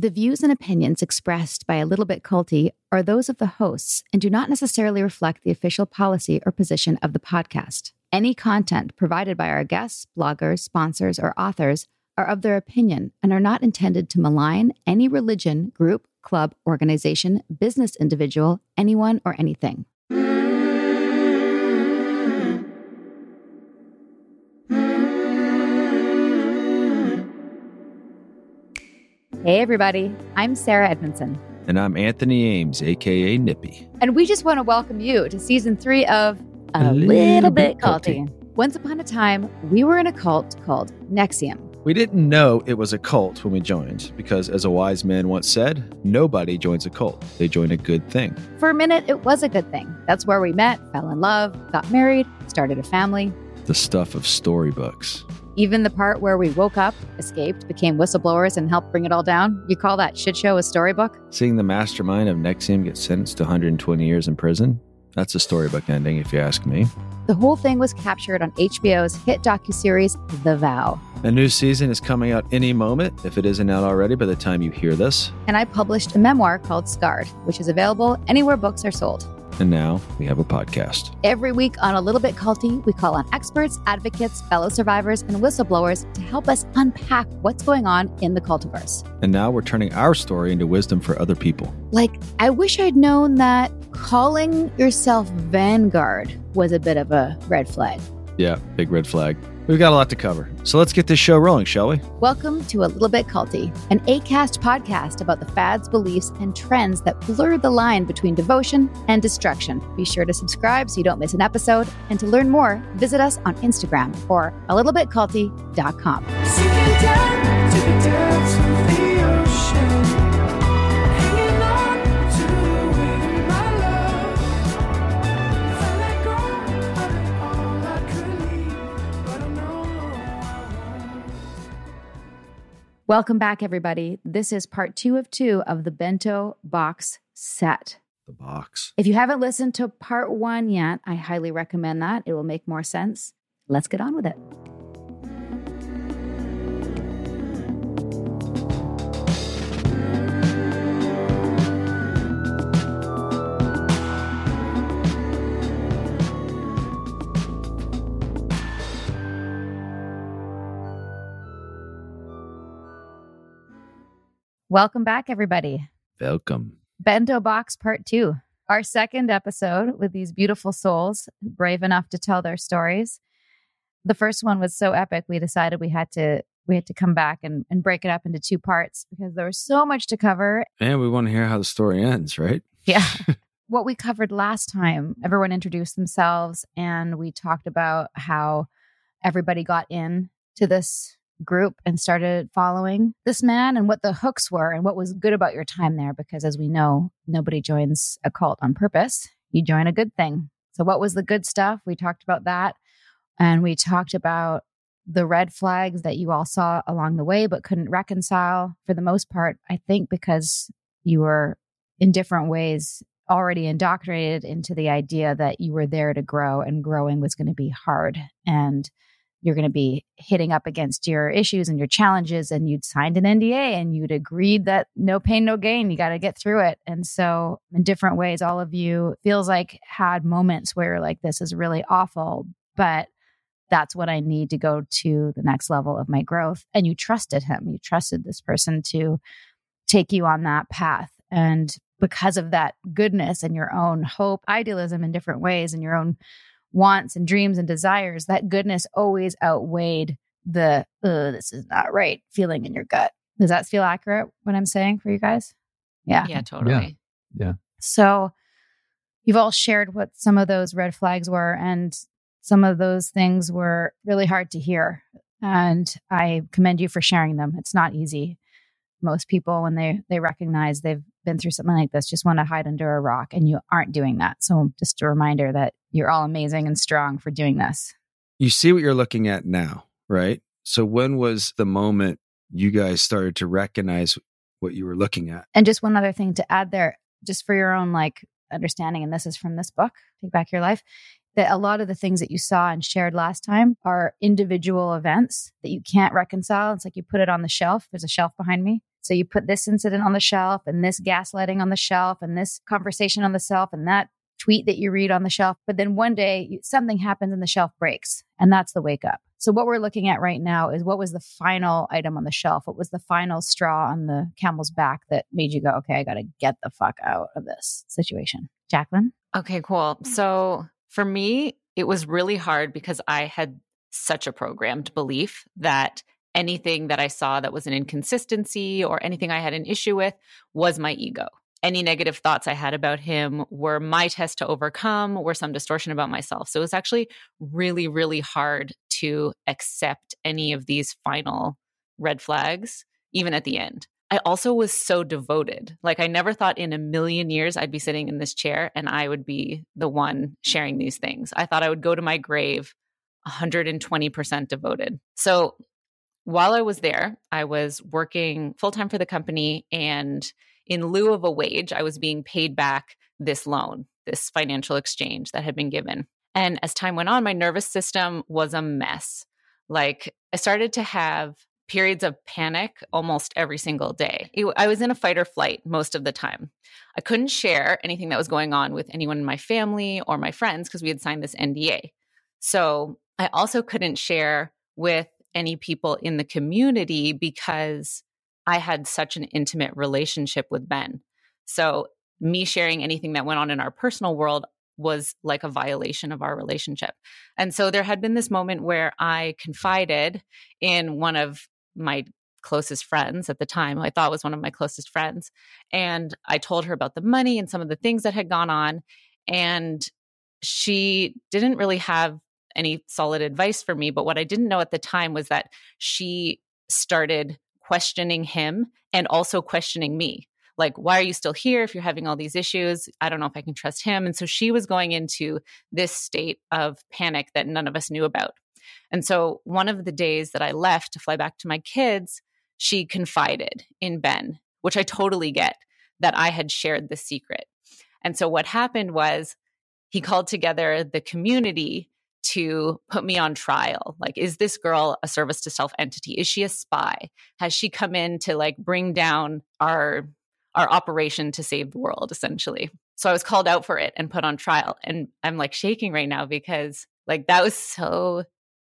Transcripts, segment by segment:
The views and opinions expressed by A Little Bit Culty are those of the hosts and do not necessarily reflect the official policy or position of the podcast. Any content provided by our guests, bloggers, sponsors, or authors are of their opinion and are not intended to malign any religion, group, club, organization, business individual, anyone, or anything. Hey, everybody. I'm Sarah Edmondson. And I'm Anthony Ames, a.k.a. Nippy. And we just want to welcome you to Season 3 of A Little Bit Culty. Once upon a time, we were in a cult called NXIVM. We didn't know it was a cult when we joined because, as a wise man once said, nobody joins a cult. They join a good thing. For a minute, it was a good thing. That's where we met, fell in love, got married, started a family. The stuff of storybooks. Even the part where we woke up, escaped, became whistleblowers, and helped bring it all down? You call that shit show a storybook? Seeing the mastermind of NXIVM get sentenced to 120 years in prison? That's a storybook ending, if you ask me. The whole thing was captured on HBO's hit docuseries, The Vow. A new season is coming out any moment, if it isn't out already by the time you hear this. And I published a memoir called Scarred, which is available anywhere books are sold. And now we have a podcast. Every week on A Little Bit Culty, we call on experts, advocates, fellow survivors, and whistleblowers to help us unpack what's going on in the cultiverse. And now we're turning our story into wisdom for other people. Like, I wish I'd known that calling yourself Vanguard was a bit of a red flag. Yeah, big red flag. We've got a lot to cover. So let's get this show rolling, shall we? Welcome to A Little Bit Culty, an Acast podcast about the fads, beliefs, and trends that blur the line between devotion and destruction. Be sure to subscribe so you don't miss an episode. And to learn more, visit us on Instagram or alittlebitculty.com. Sinking down to the depths of the ocean. Welcome back, everybody. This is part 2 of 2 of the Bento Box set. The box. If you haven't listened to part 1 yet, I highly recommend that. It will make more sense. Let's get on with it. Welcome back, everybody. Welcome. Bento Box Part 2, our second episode with these beautiful souls brave enough to tell their stories. The first one was so epic, we decided we had to come back and break it up into 2 parts because there was so much to cover. And we want to hear how the story ends, right? Yeah. What we covered last time, everyone introduced themselves and we talked about how everybody got in to this group and started following this man and what the hooks were and what was good about your time there, because as we know, nobody joins a cult on purpose. You join a good thing. So what was the good stuff? We talked about that, and we talked about the red flags that you all saw along the way but couldn't reconcile, for the most part, I think, because you were in different ways already indoctrinated into the idea that you were there to grow, and growing was going to be hard, and you're going to be hitting up against your issues and your challenges, and you'd signed an NDA and you'd agreed that no pain, no gain, you got to get through it. And so in different ways, all of you feels like had moments where you're like, this is really awful, but that's what I need to go to the next level of my growth. And you trusted him. You trusted this person to take you on that path. And because of that goodness and your own hope, idealism in different ways, and your own wants and dreams and desires, that goodness always outweighed the this is not right feeling in your gut. Does that feel accurate, what I'm saying, for you guys? Yeah. Yeah, totally. Yeah. So you've all shared what some of those red flags were, and some of those things were really hard to hear. And I commend you for sharing them. It's not easy. Most people, when they recognize they've been through something like this, just want to hide under a rock, and you aren't doing that. So just a reminder that you're all amazing and strong for doing this. You see what you're looking at now, right? So when was the moment you guys started to recognize what you were looking at? And just one other thing to add there, just for your own like understanding, and this is from this book, Take Back Your Life, that a lot of the things that you saw and shared last time are individual events that you can't reconcile. It's like you put it on the shelf. There's a shelf behind me. So you put this incident on the shelf and this gaslighting on the shelf and this conversation on the shelf and that tweet that you read on the shelf. But then one day something happens and the shelf breaks, and that's the wake up. So what we're looking at right now is what was the final item on the shelf? What was the final straw on the camel's back that made you go, okay, I got to get the fuck out of this situation. Jacqueline? Okay, cool. So for me, it was really hard because I had such a programmed belief that anything that I saw that was an inconsistency or anything I had an issue with was my ego. Any negative thoughts I had about him were my test to overcome, were some distortion about myself. So it was actually really, really hard to accept any of these final red flags, even at the end. I also was so devoted. Like I never thought in a million years I'd be sitting in this chair and I would be the one sharing these things. I thought I would go to my grave 120% devoted. So while I was there, I was working full-time for the company, and in lieu of a wage, I was being paid back this loan, this financial exchange that had been given. And as time went on, my nervous system was a mess. Like I started to have periods of panic almost every single day. I was in a fight or flight most of the time. I couldn't share anything that was going on with anyone in my family or my friends because we had signed this NDA. So I also couldn't share with any people in the community because I had such an intimate relationship with Ben. So me sharing anything that went on in our personal world was like a violation of our relationship. And so there had been this moment where I confided in one of my closest friends at the time, who I thought was one of my closest friends. And I told her about the money and some of the things that had gone on. And she didn't really have any solid advice for me. But what I didn't know at the time was that she started questioning him and also questioning me. Like, why are you still here if you're having all these issues? I don't know if I can trust him. And so she was going into this state of panic that none of us knew about. And so one of the days that I left to fly back to my kids, she confided in Ben, which I totally get that I had shared the secret. And so what happened was he called together the community to put me on trial. Like, is this girl a service to self entity? Is she a spy? Has she come in to like bring down our operation to save the world, essentially? So I was called out for it and put on trial. And I'm like shaking right now because like that was so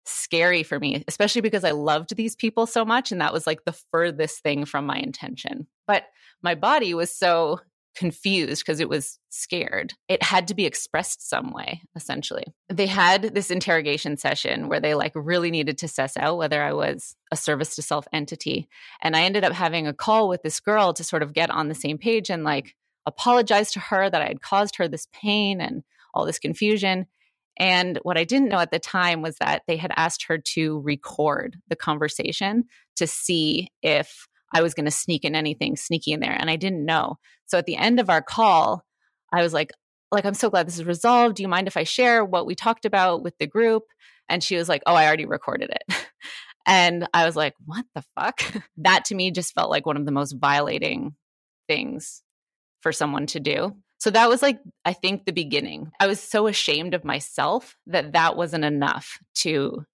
scary for me, especially because I loved these people so much. And that was like the furthest thing from my intention. But my body was so confused because it was scared. It had to be expressed some way, essentially. They had this interrogation session where they like really needed to suss out whether I was a service to self entity. And I ended up having a call with this girl to sort of get on the same page and like apologize to her that I had caused her this pain and all this confusion. And what I didn't know at the time was that they had asked her to record the conversation to see if I was going to sneak in anything sneaky in there. And I didn't know. So at the end of our call, I was like, I'm so glad this is resolved. Do you mind if I share what we talked about with the group? And she was like, oh, I already recorded it. And I was like, what the fuck? That to me just felt like one of the most violating things for someone to do. So that was like, I think the beginning. I was so ashamed of myself that that wasn't enough to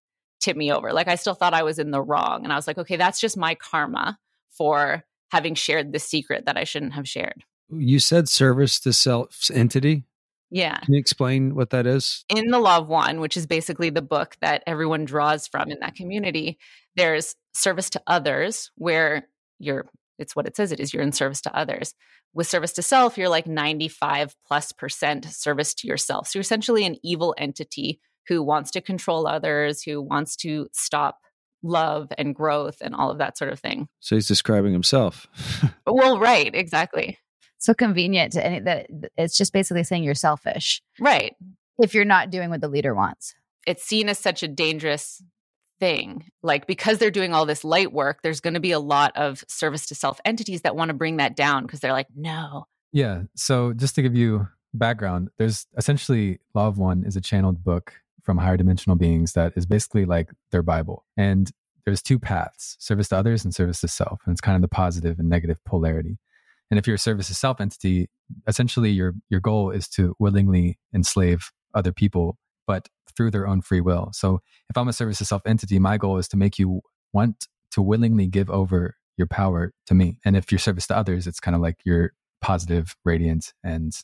tip me over. Like I still thought I was in the wrong. And I was like, okay, that's just my karma for having shared the secret that I shouldn't have shared. You said service to self entity? Yeah. Can you explain what that is? In The Law of One, which is basically the book that everyone draws from in that community, there's service to others where it's what it says it is, you're in service to others. With service to self, you're like 95%+ service to yourself. So you're essentially an evil entity who wants to control others, who wants to stop love and growth and all of that sort of thing. So he's describing himself. Well, right. Exactly. So convenient to that it's just basically saying you're selfish. Right. If you're not doing what the leader wants. It's seen as such a dangerous thing. Like because they're doing all this light work, there's going to be a lot of service to self entities that want to bring that down because they're like, no. Yeah. So just to give you background, there's essentially Law of One is a channeled book from higher dimensional beings that is basically like their Bible. And there's two paths, service to others and service to self. And it's kind of the positive and negative polarity. And if you're a service to self entity, essentially your goal is to willingly enslave other people, but through their own free will. So if I'm a service to self entity, my goal is to make you want to willingly give over your power to me. And if your service to others, it's kind of like you're positive, radiant, and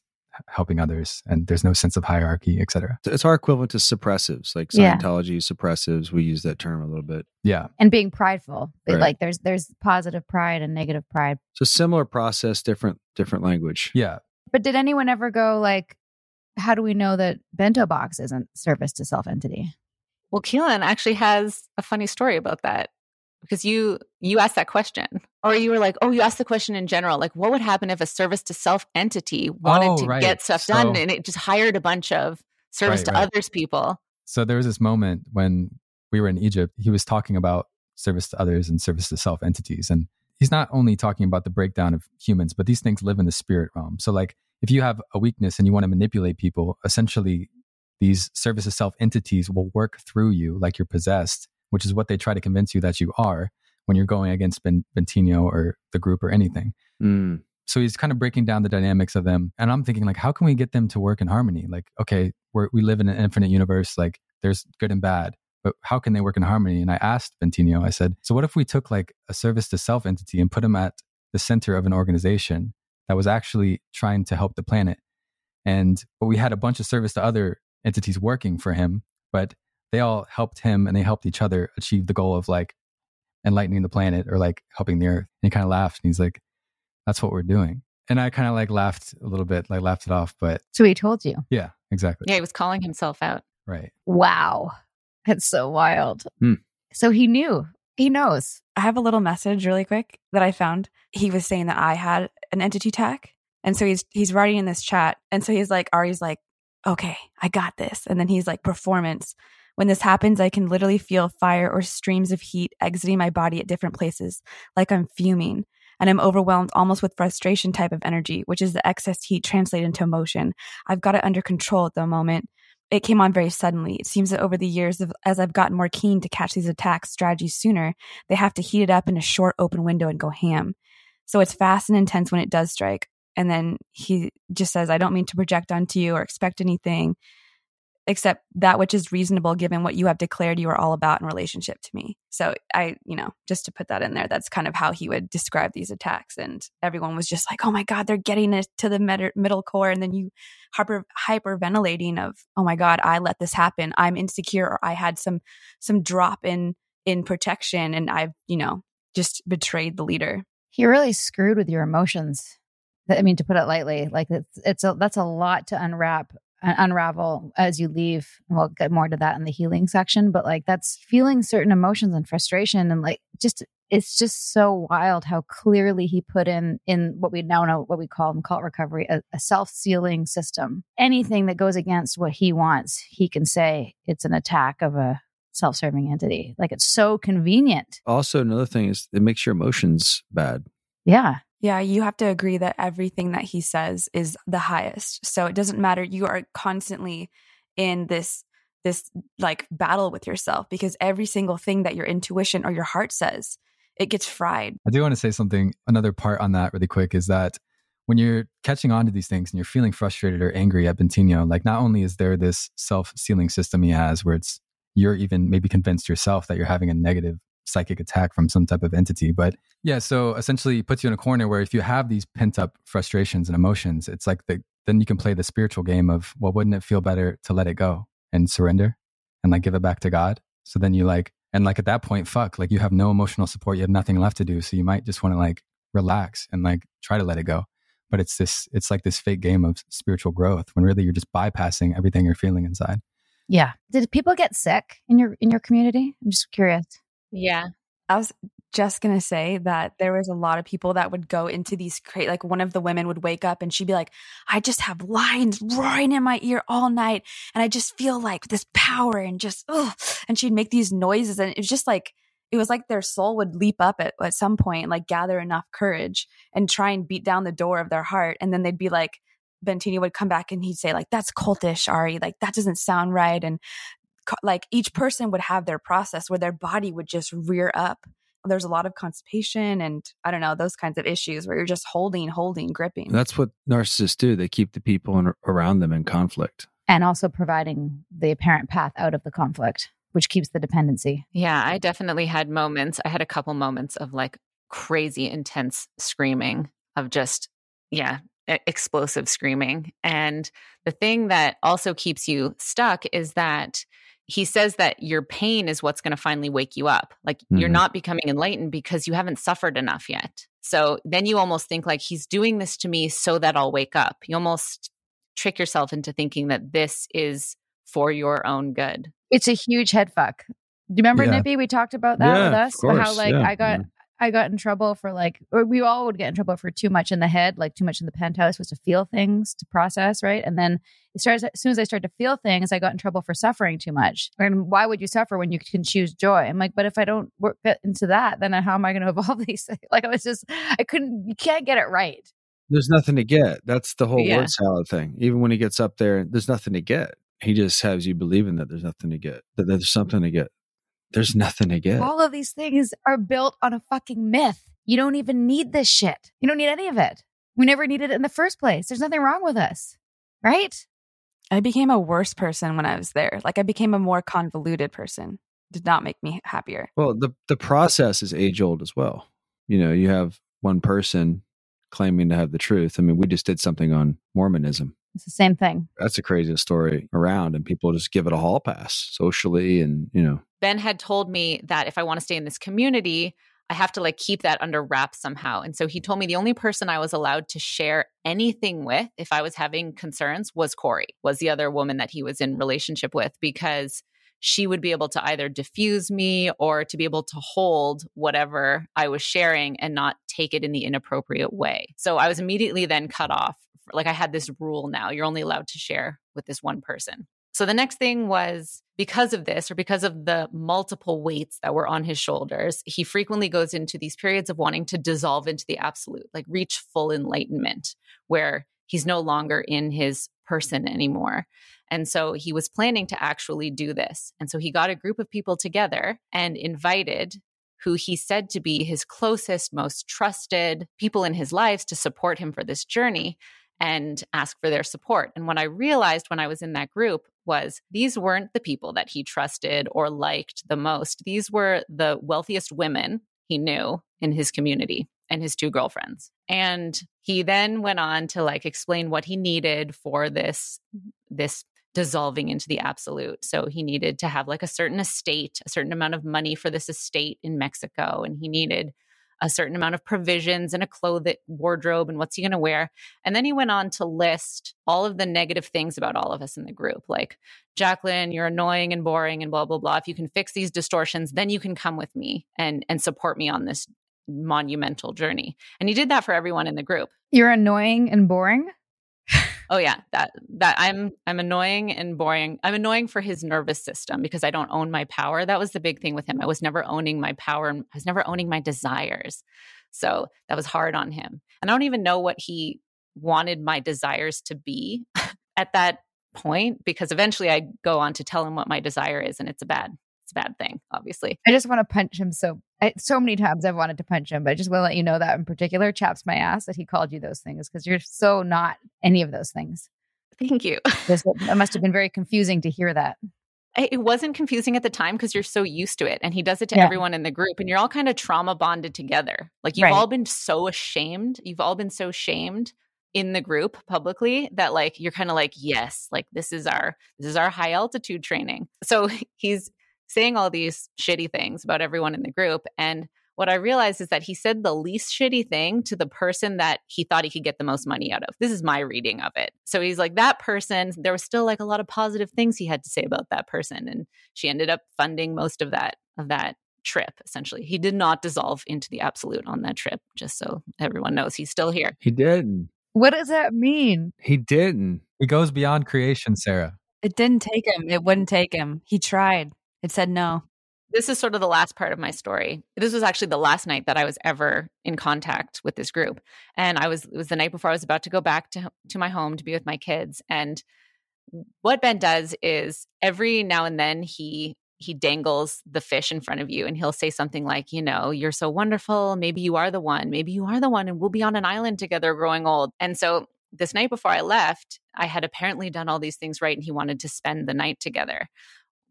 helping others, and there's no sense of hierarchy, etc. It's our equivalent to suppressives, like Scientology suppressives. We use that term a little bit. Yeah. And being prideful. Right. Like there's positive pride and negative pride. So similar process, different language. Yeah. But did anyone ever go like, how do we know that Bento Box isn't service to self entity? Well, Keilan actually has a funny story about that. Because you asked that question, or you were like, oh, you asked the question in general, like what would happen if a service to self entity wanted to get stuff done and it just hired a bunch of service to others people. So there was this moment when we were in Egypt, he was talking about service to others and service to self entities. And he's not only talking about the breakdown of humans, but these things live in the spirit realm. So like if you have a weakness and you want to manipulate people, essentially these service to self entities will work through you like you're possessed, which is what they try to convince you that you are when you're going against Bentinho or the group or anything. Mm. So he's kind of breaking down the dynamics of them. And I'm thinking like, how can we get them to work in harmony? Like, okay, we live in an infinite universe. Like there's good and bad, but how can they work in harmony? And I asked Bentinho, I said, so what if we took like a service to self entity and put them at the center of an organization that was actually trying to help the planet? And but we had a bunch of service to other entities working for him, but they all helped him and they helped each other achieve the goal of like enlightening the planet or like helping the earth. And he kind of laughed and he's like, that's what we're doing. And I kind of like laughed a little bit, like laughed it off, but. So he told you. Yeah, exactly. Yeah, he was calling himself out. Right. Wow. That's so wild. Mm. So he knew, he knows. I have a little message really quick that I found. He was saying that I had an entity tag. And so he's writing in this chat. And so he's like, Ari's like, okay, I got this. And then he's like, performance. When this happens, I can literally feel fire or streams of heat exiting my body at different places, like I'm fuming, and I'm overwhelmed almost with frustration type of energy, which is the excess heat translated into emotion. I've got it under control at the moment. It came on very suddenly. It seems that over the years, as I've gotten more keen to catch these attacks strategies sooner, they have to heat it up in a short open window and go ham. So it's fast and intense when it does strike. And then he just says, I don't mean to project onto you or expect anything, except that which is reasonable given what you have declared you are all about in relationship to me. So I, just to put that in there, that's kind of how he would describe these attacks. And everyone was just like, oh my God, they're getting it to the middle core. And then you hyperventilating of, oh my God, I let this happen. I'm insecure, or I had some drop in protection and I've, just betrayed the leader. He really screwed with your emotions. I mean, to put it lightly, like that's a lot to unravel as you leave. We'll get more to that in the healing section, but like that's feeling certain emotions and frustration, and like just it's just so wild how clearly he put in what we now know, what we call in cult recovery, a self-sealing system. Anything that goes against what he wants, he can say it's an attack of a self-serving entity. Like it's so convenient. Also, another thing is it makes your emotions bad. Yeah. Yeah, you have to agree that everything that he says is the highest. So it doesn't matter. You are constantly in this like battle with yourself because every single thing that your intuition or your heart says, it gets fried. I do want to say something. Another part on that really quick is that when you're catching on to these things and you're feeling frustrated or angry at Bentinho, like not only is there this self-sealing system he has where it's you're even maybe convinced yourself that you're having a negative psychic attack from some type of entity. But yeah, so essentially it puts you in a corner where if you have these pent up frustrations and emotions, it's like then you can play the spiritual game of, well, wouldn't it feel better to let it go and surrender and like give it back to God? So then you like, and like at that point, fuck, like you have no emotional support. You have nothing left to do. So you might just want to like relax and like try to let it go. But it's like this fake game of spiritual growth when really you're just bypassing everything you're feeling inside. Yeah. Did people get sick in your community? I'm just curious. Yeah. I was just going to say that there was a lot of people that would go into these crazy, like one of the women would wake up and she'd be like, I just have lions roaring in my ear all night. And I just feel like this power and just, ugh. And she'd make these noises. And it was just like, it was like their soul would leap up at some point, like gather enough courage and try and beat down the door of their heart. And then they'd be like, Bentinho would come back and he'd say like, that's cultish, Ari. Like that doesn't sound right. And like each person would have their process where their body would just rear up. There's a lot of constipation and I don't know, those kinds of issues where you're just holding, gripping. And that's what narcissists do. They keep the people around them in conflict. And also providing the apparent path out of the conflict, which keeps the dependency. Yeah, I definitely had moments. I had a couple moments of like, crazy intense screaming of just, yeah, explosive screaming. And the thing that also keeps you stuck is that he says that your pain is what's going to finally wake you up. Like you're not becoming enlightened because you haven't suffered enough yet. So then you almost think like, he's doing this to me so that I'll wake up. You almost trick yourself into thinking that this is for your own good. It's a huge head fuck. Do you remember Nippy? We talked about that with us. How like I got in trouble for like, or we all would get in trouble for too much in the head, like too much in the penthouse was to feel things, to process, right? And then it starts, as soon as I started to feel things, I got in trouble for suffering too much. And why would you suffer when you can choose joy? I'm like, but if I don't get into that, then how am I going to evolve these things? Like I was just, you can't get it right. There's nothing to get. That's the whole word salad thing. Even when he gets up there, there's nothing to get. He just has you believing that there's nothing to get, that there's something to get. There's nothing to get. All of these things are built on a fucking myth. You don't even need this shit. You don't need any of it. We never needed it in the first place. There's nothing wrong with us, right? I became a worse person when I was there. Like I became a more convoluted person. Did not make me happier. Well, the process is age old as well. You know, you have one person claiming to have the truth. I mean, we just did something on Mormonism. It's the same thing. That's the craziest story around, and people just give it a hall pass socially and, you know. Ben had told me that if I want to stay in this community, I have to like keep that under wraps somehow. And so he told me the only person I was allowed to share anything with if I was having concerns was Corey, was the other woman that he was in relationship with, because she would be able to either diffuse me or to be able to hold whatever I was sharing and not take it in the inappropriate way. So I was immediately then cut off. Like I had this rule now, you're only allowed to share with this one person. So the next thing was, because of this, or because of the multiple weights that were on his shoulders, he frequently goes into these periods of wanting to dissolve into the absolute, like reach full enlightenment, where he's no longer in his person anymore. And so he was planning to actually do this. And so he got a group of people together and invited who he said to be his closest, most trusted people in his lives to support him for this journey and ask for their support. And what I realized when I was in that group was these weren't the people that he trusted or liked the most. These were the wealthiest women he knew in his community and his two girlfriends. And he then went on to like explain what he needed for this dissolving into the absolute. So he needed to have like a certain estate, a certain amount of money for this estate in Mexico. And he needed a certain amount of provisions and a wardrobe and what's he going to wear. And then he went on to list all of the negative things about all of us in the group. Like, Jacqueline, you're annoying and boring and blah, blah, blah. If you can fix these distortions, then you can come with me and support me on this monumental journey. And he did that for everyone in the group. You're annoying and boring? Oh yeah, that I'm annoying and boring. I'm annoying for his nervous system because I don't own my power. That was the big thing with him. I was never owning my power, and I was never owning my desires. So that was hard on him. And I don't even know what he wanted my desires to be at that point, because eventually I go on to tell him what my desire is, and it's a bad thing, obviously. I just want to punch him so many times. I've wanted to punch him, but I just want to let you know that in particular chaps my ass that he called you those things, because you're so not any of those things. Thank you. It must have been very confusing to hear that. It wasn't confusing at the time because you're so used to it. And he does it to everyone in the group, and you're all kind of trauma bonded together. Like you've all been so ashamed. You've all been so shamed in the group publicly that like, you're kind of like, yes, like this is our high altitude training. So he's saying all these shitty things about everyone in the group. And what I realized is that he said the least shitty thing to the person that he thought he could get the most money out of. This is my reading of it. So he's like, that person, there was still like a lot of positive things he had to say about that person. And she ended up funding most of that trip, essentially. He did not dissolve into the absolute on that trip, just so everyone knows. He's still here. He didn't. What does that mean? He didn't. He goes beyond creation, Sarah. It didn't take him. It wouldn't take him. He tried. It said no. This is sort of the last part of my story. This was actually the last night that I was ever in contact with this group. And it was the night before I was about to go back to my home to be with my kids. And what Ben does is every now and then he dangles the fish in front of you, and he'll say something like, you know, you're so wonderful. Maybe you are the one and we'll be on an island together growing old. And so this night before I left, I had apparently done all these things right, and he wanted to spend the night together.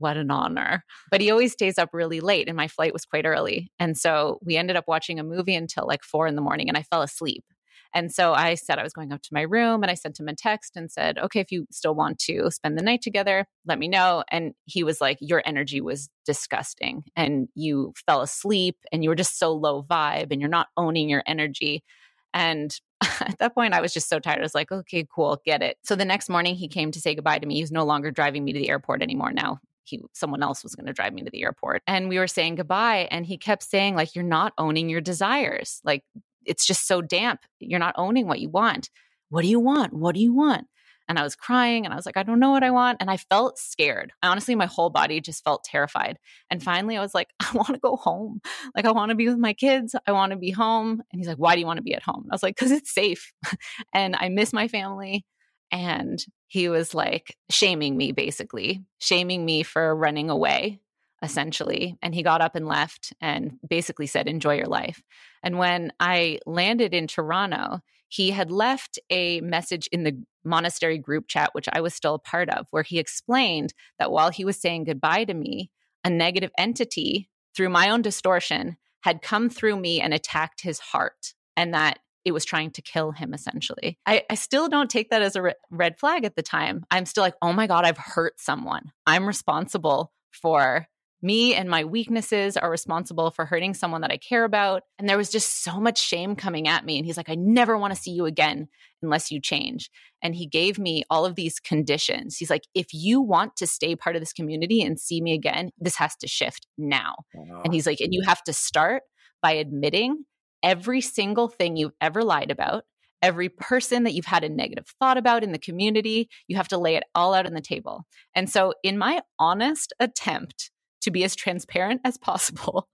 What an honor. But he always stays up really late and my flight was quite early. And so we ended up watching a movie until like 4 a.m. and I fell asleep. And so I said I was going up to my room and I sent him a text and said, okay, if you still want to spend the night together, let me know. And he was like, your energy was disgusting and you fell asleep and you were just so low vibe and you're not owning your energy. And at that point, I was just so tired. I was like, okay, cool, get it. So the next morning he came to say goodbye to me. He was no longer driving me to the airport anymore now. Someone else was going to drive me to the airport. And we were saying goodbye. And he kept saying, like, you're not owning your desires. Like, it's just so damp. You're not owning what you want. What do you want? What do you want? And I was crying and I was like, I don't know what I want. And I felt scared. Honestly, my whole body just felt terrified. And finally I was like, I want to go home. Like, I want to be with my kids. I want to be home. And he's like, why do you want to be at home? And I was like, because it's safe. And I miss my family. And he was like shaming me, basically shaming me for running away, essentially. And he got up and left and basically said, enjoy your life. And when I landed in Toronto, he had left a message in the monastery group chat, which I was still a part of, where he explained that while he was saying goodbye to me, a negative entity through my own distortion had come through me and attacked his heart, and that it was trying to kill him, essentially. I still don't take that as a red flag at the time. I'm still like, oh my God, I've hurt someone. I'm responsible for me, and my weaknesses are responsible for hurting someone that I care about. And there was just so much shame coming at me. And he's like, I never want to see you again unless you change. And he gave me all of these conditions. He's like, if you want to stay part of this community and see me again, this has to shift now. Wow. And he's like, and you have to start by admitting every single thing you've ever lied about, every person that you've had a negative thought about in the community. You have to lay it all out on the table. And so in my honest attempt to be as transparent as possible,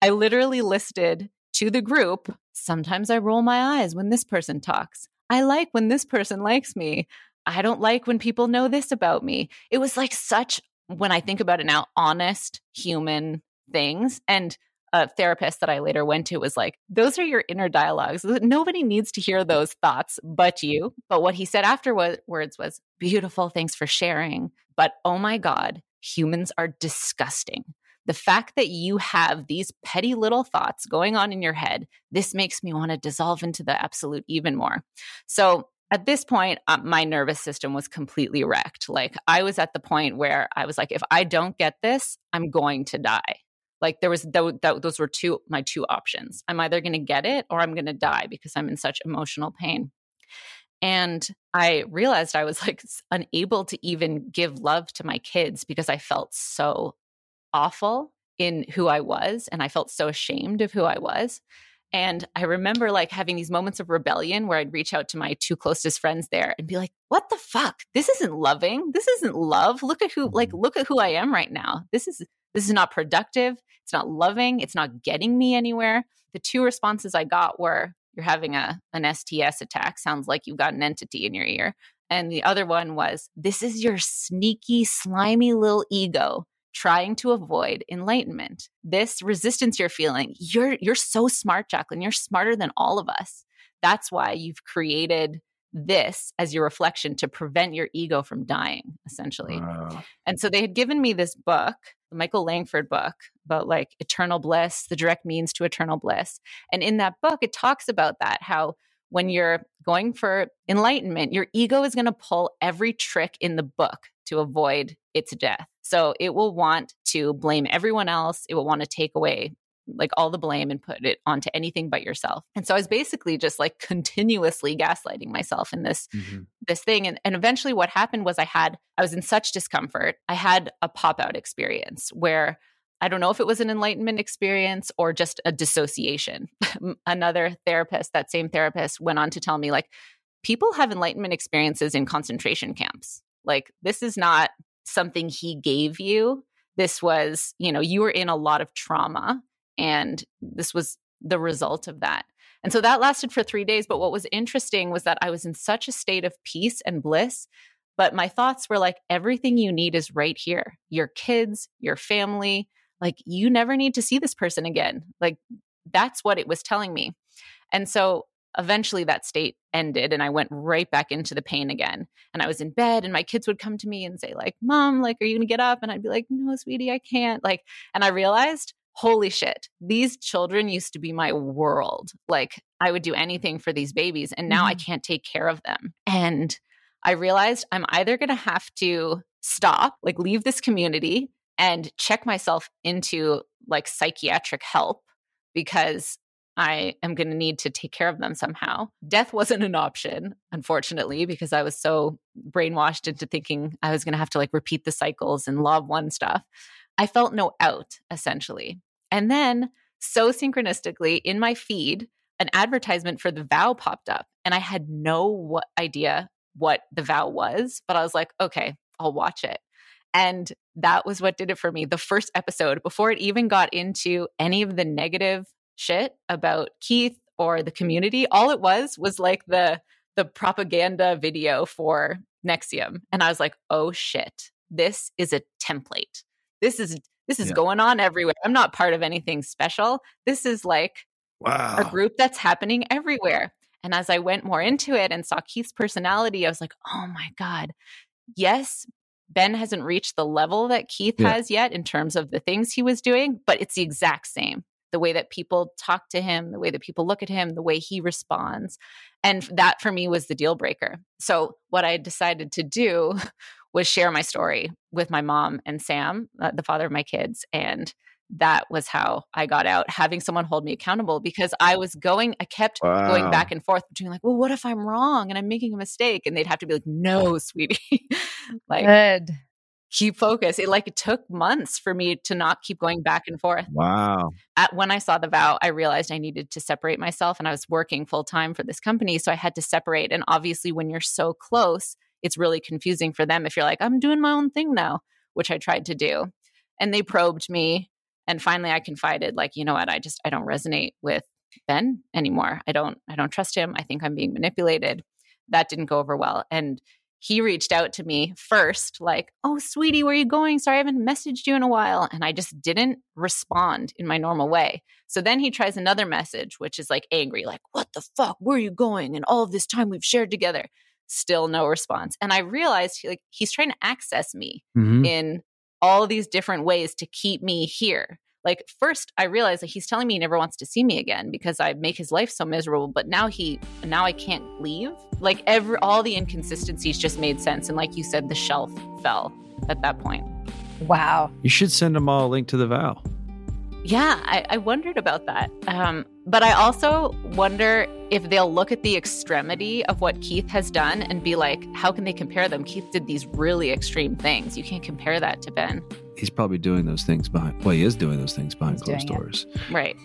I literally listed to the group, sometimes I roll my eyes when this person talks. I like when this person likes me. I don't like when people know this about me. It was like such, when I think about it now, honest human things. And a therapist that I later went to was like, those are your inner dialogues. Nobody needs to hear those thoughts but you. But what he said afterwards was, beautiful, thanks for sharing. But oh my God, humans are disgusting. The fact that you have these petty little thoughts going on in your head, this makes me want to dissolve into the absolute even more. So at this point, my nervous system was completely wrecked. Like, I was at the point where I was like, if I don't get this, I'm going to die. Like, there was those were my two options. I'm either going to get it or I'm going to die because I'm in such emotional pain. And I realized I was like unable to even give love to my kids because I felt so awful in who I was and I felt so ashamed of who I was. And I remember like having these moments of rebellion where I'd reach out to my two closest friends there and be like, what the fuck? This isn't loving. This isn't love. Look at who I am right now. This is not productive. It's not loving. It's not getting me anywhere. The two responses I got were, you're having an STS attack. Sounds like you've got an entity in your ear. And the other one was, this is your sneaky, slimy little ego trying to avoid enlightenment. This resistance you're feeling, you're so smart, Jacqueline. You're smarter than all of us. That's why you've created this as your reflection to prevent your ego from dying, essentially. Wow. And so they had given me this book, the Michael Langford book about like eternal bliss, the direct means to eternal bliss. And in that book, it talks about that, how when you're going for enlightenment, your ego is going to pull every trick in the book to avoid its death. So it will want to blame everyone else. It will want to take away like all the blame and put it onto anything but yourself. And so I was basically just like continuously gaslighting myself in this thing. And eventually what happened was I was in such discomfort. I had a pop-out experience where I don't know if it was an enlightenment experience or just a dissociation. Another therapist, that same therapist, went on to tell me like, people have enlightenment experiences in concentration camps. Like, this is not something he gave you. This was, you were in a lot of trauma. And this was the result of that. And so that lasted for 3 days. But what was interesting was that I was in such a state of peace and bliss. But my thoughts were like, everything you need is right here. Your kids, your family, like you never need to see this person again. Like that's what it was telling me. And so Eventually that state ended and I went right back into the pain again. And I was in bed and my kids would come to me and say like, Mom, like, are you going to get up? And I'd be like, no, sweetie, I can't. Like, and I realized, holy shit, these children used to be my world. Like I would do anything for these babies and now I can't take care of them. And I realized I'm either going to have to stop, like leave this community and check myself into like psychiatric help because I am going to need to take care of them somehow. Death wasn't an option, unfortunately, because I was so brainwashed into thinking I was going to have to like repeat the cycles and Law of One stuff. I felt no out, essentially. And then so synchronistically in my feed, an advertisement for The Vow popped up and I had no idea what The Vow was, but I was like, okay, I'll watch it. And that was what did it for me. The first episode, before it even got into any of the negative shit about Keith or the community, all it was like the propaganda video for NXIVM. And I was like, oh shit, this is a template. This is going on everywhere. I'm not part of anything special. This is like a group that's happening everywhere. And as I went more into it and saw Keith's personality, I was like, oh my God, yes, Ben hasn't reached the level that Keith has yet in terms of the things he was doing, but it's the exact same. The way that people talk to him, the way that people look at him, the way he responds. And that for me was the deal breaker. So what I decided to do was share my story with my mom and Sam, the father of my kids. And that was how I got out, having someone hold me accountable because I kept going back and forth between like, well, what if I'm wrong and I'm making a mistake? And they'd have to be like, no, sweetie, like Good. Keep focus. It took months for me to not keep going back and forth. Wow. When I saw The Vow, I realized I needed to separate myself and I was working full time for this company. So I had to separate. And obviously when you're so close, it's really confusing for them if you're like, I'm doing my own thing now, which I tried to do. And they probed me. And finally I confided, like, you know what, I don't resonate with Ben anymore. I don't trust him. I think I'm being manipulated. That didn't go over well. And he reached out to me first, like, oh, sweetie, where are you going? Sorry, I haven't messaged you in a while. And I just didn't respond in my normal way. So then he tries another message, which is like angry, like, what the fuck? Where are you going? And all of this time we've shared together. Still no response. And I realized he's trying to access me in all these different ways to keep me here. Like first I realized that he's telling me he never wants to see me again because I make his life so miserable, but now I can't leave. Like all the inconsistencies just made sense. And like you said, the shelf fell at that point. Wow. You should send them all a link to The Vow. Yeah, I wondered about that. But I also wonder if they'll look at the extremity of what Keith has done and be like, how can they compare them? Keith did these really extreme things. You can't compare that to Ben. He's probably doing those things he is doing those things behind closed doors. Right.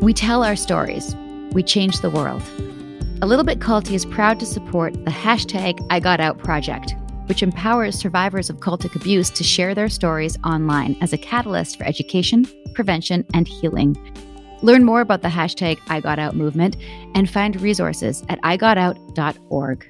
We tell our stories. We change the world. A Little Bit Culty is proud to support the #IGotOut project, which empowers survivors of cultic abuse to share their stories online as a catalyst for education, prevention, and healing. Learn more about the #IGotOut movement and find resources at igotout.org.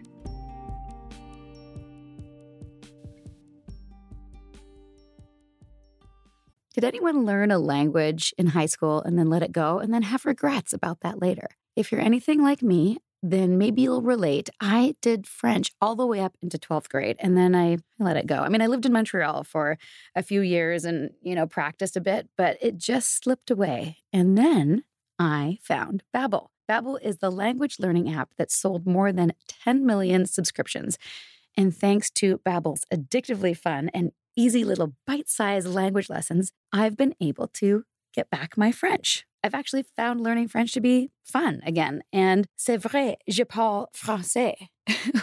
Did anyone learn a language in high school and then let it go and then have regrets about that later? If you're anything like me, then maybe you'll relate. I did French all the way up into 12th grade and then I let it go. I mean, I lived in Montreal for a few years and, practiced a bit, but it just slipped away. And then I found Babbel. Babbel is the language learning app that sold more than 10 million subscriptions. And thanks to Babbel's addictively fun and easy little bite-sized language lessons, I've been able to get back my French. I've actually found learning French to be fun again. And c'est vrai, je parle français.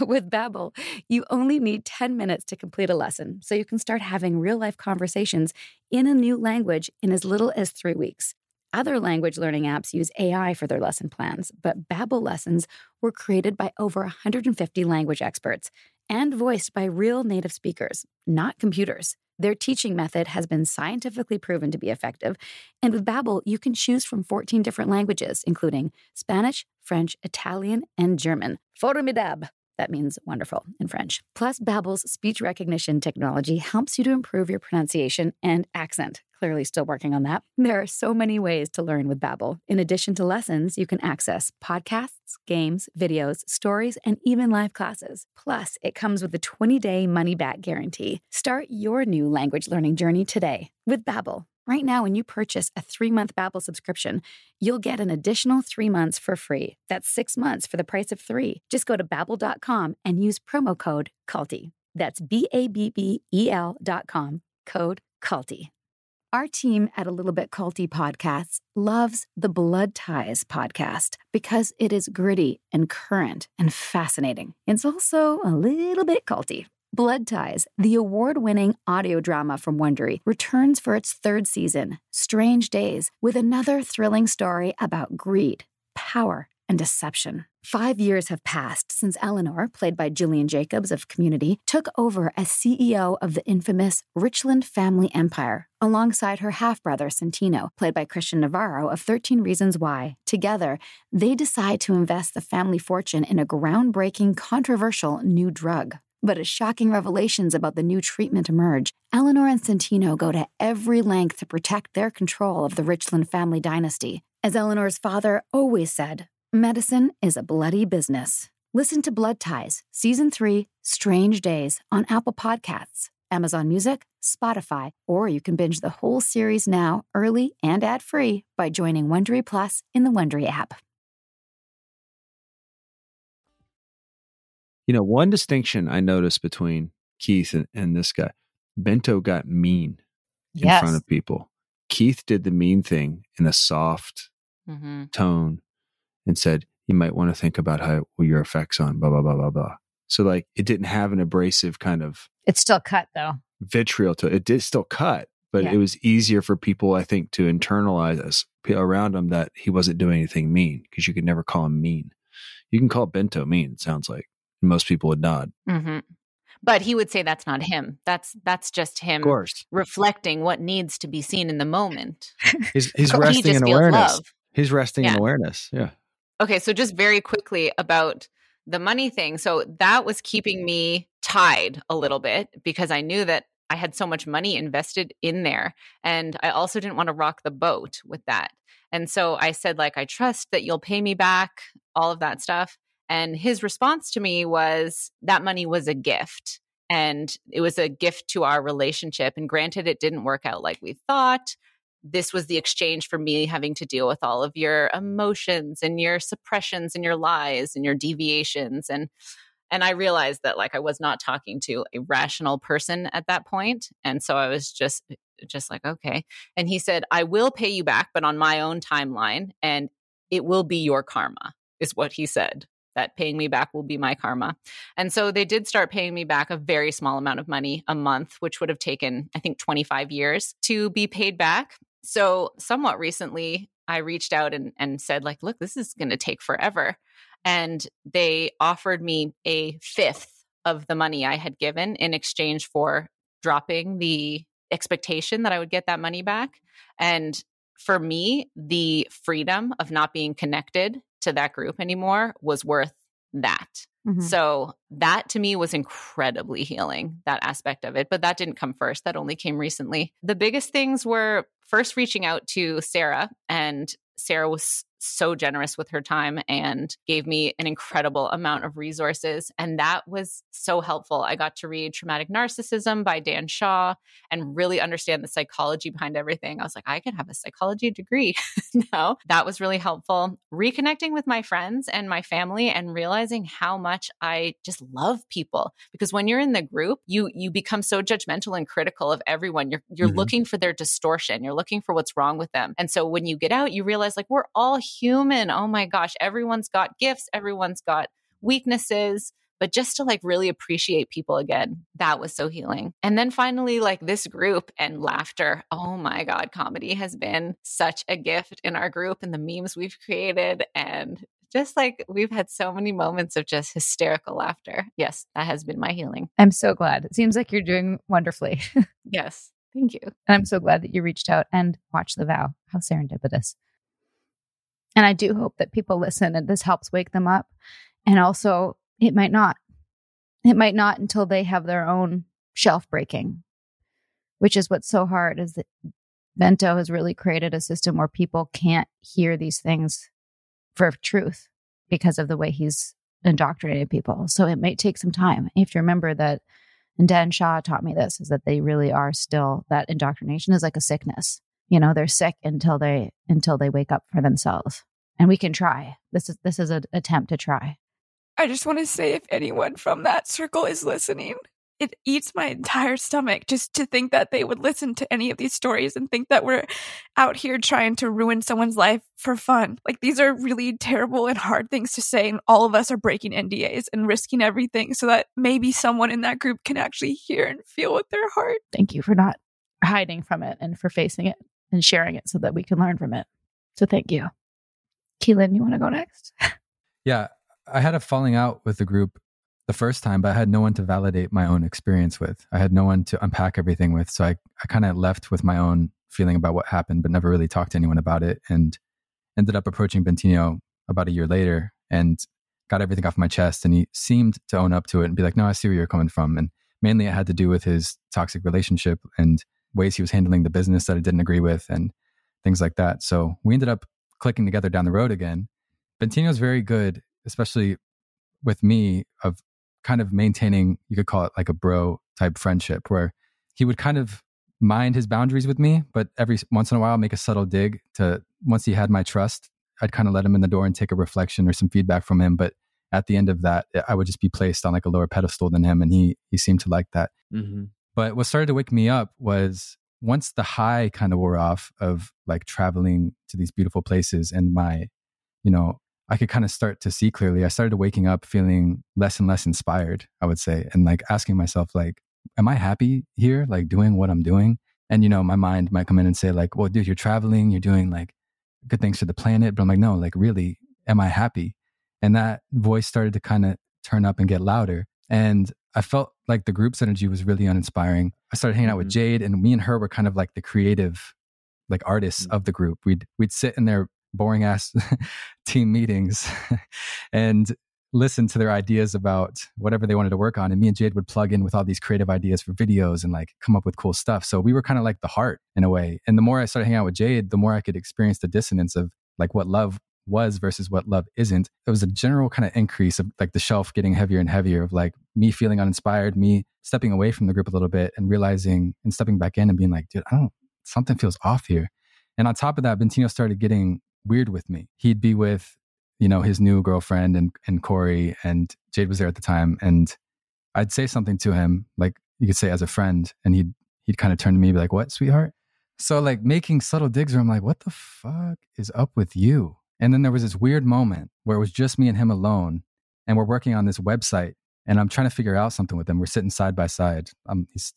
With Babbel, you only need 10 minutes to complete a lesson, so you can start having real-life conversations in a new language in as little as 3 weeks. Other language learning apps use AI for their lesson plans, but Babbel lessons were created by over 150 language experts and voiced by real native speakers, not computers. Their teaching method has been scientifically proven to be effective, and with Babbel, you can choose from 14 different languages, including Spanish, French, Italian, and German. Formidable. That means wonderful in French. Plus, Babbel's speech recognition technology helps you to improve your pronunciation and accent. Clearly still working on that. There are so many ways to learn with Babbel. In addition to lessons, you can access podcasts, games, videos, stories, and even live classes. Plus, it comes with a 20-day money-back guarantee. Start your new language learning journey today with Babbel. Right now, when you purchase a 3-month Babbel subscription, you'll get an additional 3 months for free. That's 6 months for the price of 3. Just go to Babbel.com and use promo code CULTY. That's Babbel.com, code CULTY. Our team at A Little Bit Culty Podcasts loves the Blood Ties podcast because it is gritty and current and fascinating. It's also a little bit culty. Blood Ties, the award-winning audio drama from Wondery, returns for its 3rd season, Strange Days, with another thrilling story about greed, power, and deception. 5 years have passed since Eleanor, played by Julian Jacobs of Community, took over as CEO of the infamous Richland family empire, alongside her half-brother, Santino, played by Christian Navarro of 13 Reasons Why. Together, they decide to invest the family fortune in a groundbreaking, controversial new drug. But as shocking revelations about the new treatment emerge, Eleanor and Santino go to every length to protect their control of the Richland family dynasty. As Eleanor's father always said, medicine is a bloody business. Listen to Blood Ties, Season 3, Strange Days, on Apple Podcasts, Amazon Music, Spotify, or you can binge the whole series now, early and ad-free, by joining Wondery Plus in the Wondery app. You know, one distinction I noticed between Keith and this guy, Bento got mean in front of people. Keith did the mean thing in a soft tone. And said, you might want to think about how your effects on blah, blah, blah, blah, blah. So like, it didn't have an abrasive kind of... It's still cut though. Vitriol to it. It did still cut, but it was easier for people, I think, to internalize us around him that he wasn't doing anything mean, because you could never call him mean. You can call Bento mean, it sounds like. Most people would nod. Mm-hmm. But he would say that's not him. That's just him reflecting what needs to be seen in the moment. He's resting in awareness. Love. He's resting in awareness. Yeah. Okay, so just very quickly about the money thing. So that was keeping me tied a little bit because I knew that I had so much money invested in there. And I also didn't want to rock the boat with that. And so I said, like, I trust that you'll pay me back, all of that stuff. And his response to me was that money was a gift. And it was a gift to our relationship. And granted, it didn't work out like we thought. This was the exchange for me having to deal with all of your emotions and your suppressions and your lies and your deviations. And I realized that like I was not talking to a rational person at that point. And so I was just like, okay. And he said, I will pay you back, but on my own timeline, and it will be your karma, is what he said. That paying me back will be my karma. And so they did start paying me back a very small amount of money a month, which would have taken, I think, 25 years to be paid back. So somewhat recently, I reached out and said, like, look, this is going to take forever. And they offered me a fifth of the money I had given in exchange for dropping the expectation that I would get that money back. And for me, the freedom of not being connected to that group anymore was worth that. Mm-hmm. So that to me was incredibly healing, that aspect of it. But that didn't come first. That only came recently. The biggest things were first reaching out to Sarah, and Sarah was so generous with her time and gave me an incredible amount of resources. And that was so helpful. I got to read Traumatic Narcissism by Dan Shaw and really understand the psychology behind everything. I was like, I could have a psychology degree now. That was really helpful. Reconnecting with my friends and my family and realizing how much I just love people, because when you're in the group, you become so judgmental and critical of everyone. You're looking for their distortion. You're looking for what's wrong with them. And so when you get out, you realize like we're all human. Oh my gosh, everyone's got gifts, everyone's got weaknesses. But just to like really appreciate people again, that was so healing. And then finally, like this group and laughter. Oh my God, comedy has been such a gift in our group and the memes we've created. And just like we've had so many moments of just hysterical laughter. Yes, that has been my healing. I'm so glad. It seems like you're doing wonderfully. Yes. Thank you. And I'm so glad that you reached out and watched The Vow. How serendipitous. And I do hope that people listen and this helps wake them up. And also, it might not. It might not until they have their own shelf breaking, which is what's so hard is that Bento has really created a system where people can't hear these things for truth because of the way he's indoctrinated people. So it might take some time. You have to remember that, and Dan Shaw taught me this, is that they really are still, that indoctrination is like a sickness. You know, they're sick until they wake up for themselves. And we can try. This is an attempt to try. I just want to say, if anyone from that circle is listening, it eats my entire stomach just to think that they would listen to any of these stories and think that we're out here trying to ruin someone's life for fun. Like, these are really terrible and hard things to say, and all of us are breaking NDAs and risking everything so that maybe someone in that group can actually hear and feel with their heart. Thank you for not hiding from it and for facing it and sharing it so that we can learn from it. So thank you. Keilan, you want to go next? Yeah. I had a falling out with the group the first time, but I had no one to validate my own experience with. I had no one to unpack everything with. So I kind of left with my own feeling about what happened, but never really talked to anyone about it, and ended up approaching Bentinho about a year later and got everything off my chest. And he seemed to own up to it and be like, no, I see where you're coming from. And mainly it had to do with his toxic relationship and ways he was handling the business that I didn't agree with and things like that. So we ended up clicking together down the road again. Bentinho's very good, especially with me, of kind of maintaining, you could call it like a bro type friendship, where he would kind of mind his boundaries with me, but every once in a while make a subtle dig to, once he had my trust, I'd kind of let him in the door and take a reflection or some feedback from him. But at the end of that, I would just be placed on like a lower pedestal than him. And he seemed to like that. Mm-hmm. But what started to wake me up was once the high kind of wore off of like traveling to these beautiful places and my, you know, I could kind of start to see clearly. I started waking up feeling less and less inspired, I would say, and like asking myself, like, am I happy here? Like doing what I'm doing? And, you know, my mind might come in and say like, well, dude, you're traveling, you're doing like good things for the planet. But I'm like, no, like really, am I happy? And that voice started to kind of turn up and get louder. And I felt like the group's energy was really uninspiring. I started hanging out with Jade, and me and her were kind of like the creative, like artists of the group. We'd sit in there boring ass team meetings and listen to their ideas about whatever they wanted to work on. And me and Jade would plug in with all these creative ideas for videos and like come up with cool stuff. So we were kind of like the heart in a way. And the more I started hanging out with Jade, the more I could experience the dissonance of like what love was versus what love isn't. It was a general kind of increase of like the shelf getting heavier and heavier, of like me feeling uninspired, me stepping away from the group a little bit and realizing and stepping back in and being like, dude, something feels off here. And on top of that, Bentinho started getting weird with me. He'd be with, you know, his new girlfriend and Corey, and Jade was there at the time. And I'd say something to him, like you could say as a friend, and he'd kind of turn to me and be like, what, sweetheart? So like making subtle digs where I'm like, what the fuck is up with you? And then there was this weird moment where it was just me and him alone, and we're working on this website, and I'm trying to figure out something with him. We're sitting side by side.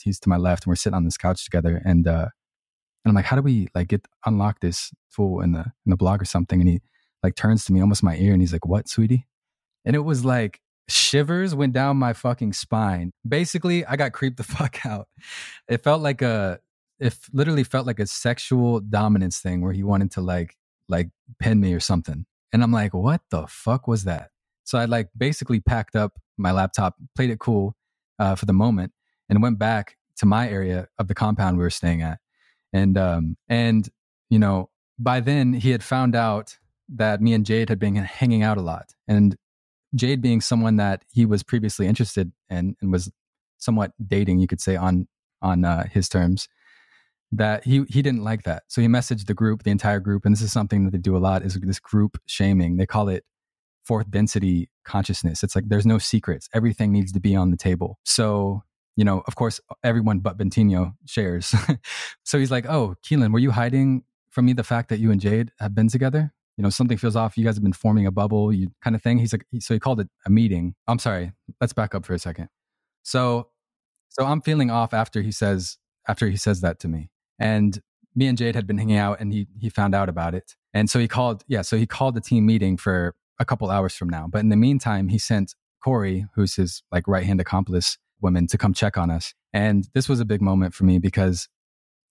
He's to my left, and we're sitting on this couch together. And I'm like, how do we like unlock this tool in the blog or something? And he like turns to me, almost my ear, and he's like, what, sweetie? And it was like shivers went down my fucking spine. Basically, I got creeped the fuck out. It felt like a sexual dominance thing where he wanted to like pin me or something. And I'm like, what the fuck was that? So I like basically packed up my laptop, played it cool for the moment, and went back to my area of the compound we were staying at. And you know, by then he had found out that me and Jade had been hanging out a lot, and Jade being someone that he was previously interested in and was somewhat dating, you could say on his terms, that he didn't like that. So he messaged the group, the entire group. And this is something that they do a lot, is this group shaming. They call it fourth density consciousness. It's like, there's no secrets. Everything needs to be on the table. So, you know, of course, everyone but Bentinho shares. So he's like, oh, Keilan, were you hiding from me the fact that you and Jade have been together? you know, something feels off. You guys have been forming a bubble, you kind of thing. He's like, so he called it a meeting. I'm sorry. Let's back up for a second. So I'm feeling off after he says that to me. And me and Jade had been hanging out, and he found out about it. And so he called the team meeting for a couple hours from now. But in the meantime, he sent Corey, who's his like right-hand accomplice woman, to come check on us. And this was a big moment for me because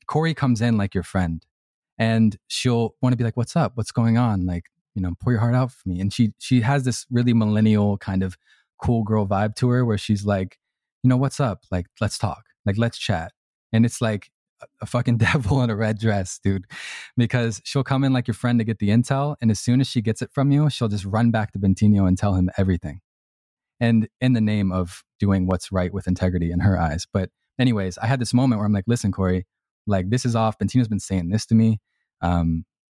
Corey comes in like your friend, and she'll want to be like, what's up? What's going on? Like, you know, pour your heart out for me. And she has this really millennial kind of cool girl vibe to her where she's like, you know, what's up? Like, let's talk, like, let's chat. And it's like a fucking devil in a red dress, dude, because she'll come in like your friend to get the intel. And as soon as she gets it from you, she'll just run back to Bentinho and tell him everything. And in the name of doing what's right with integrity in her eyes. But anyways, I had this moment where I'm like, listen, Corey, like, this is off. Bentino's been saying this to me.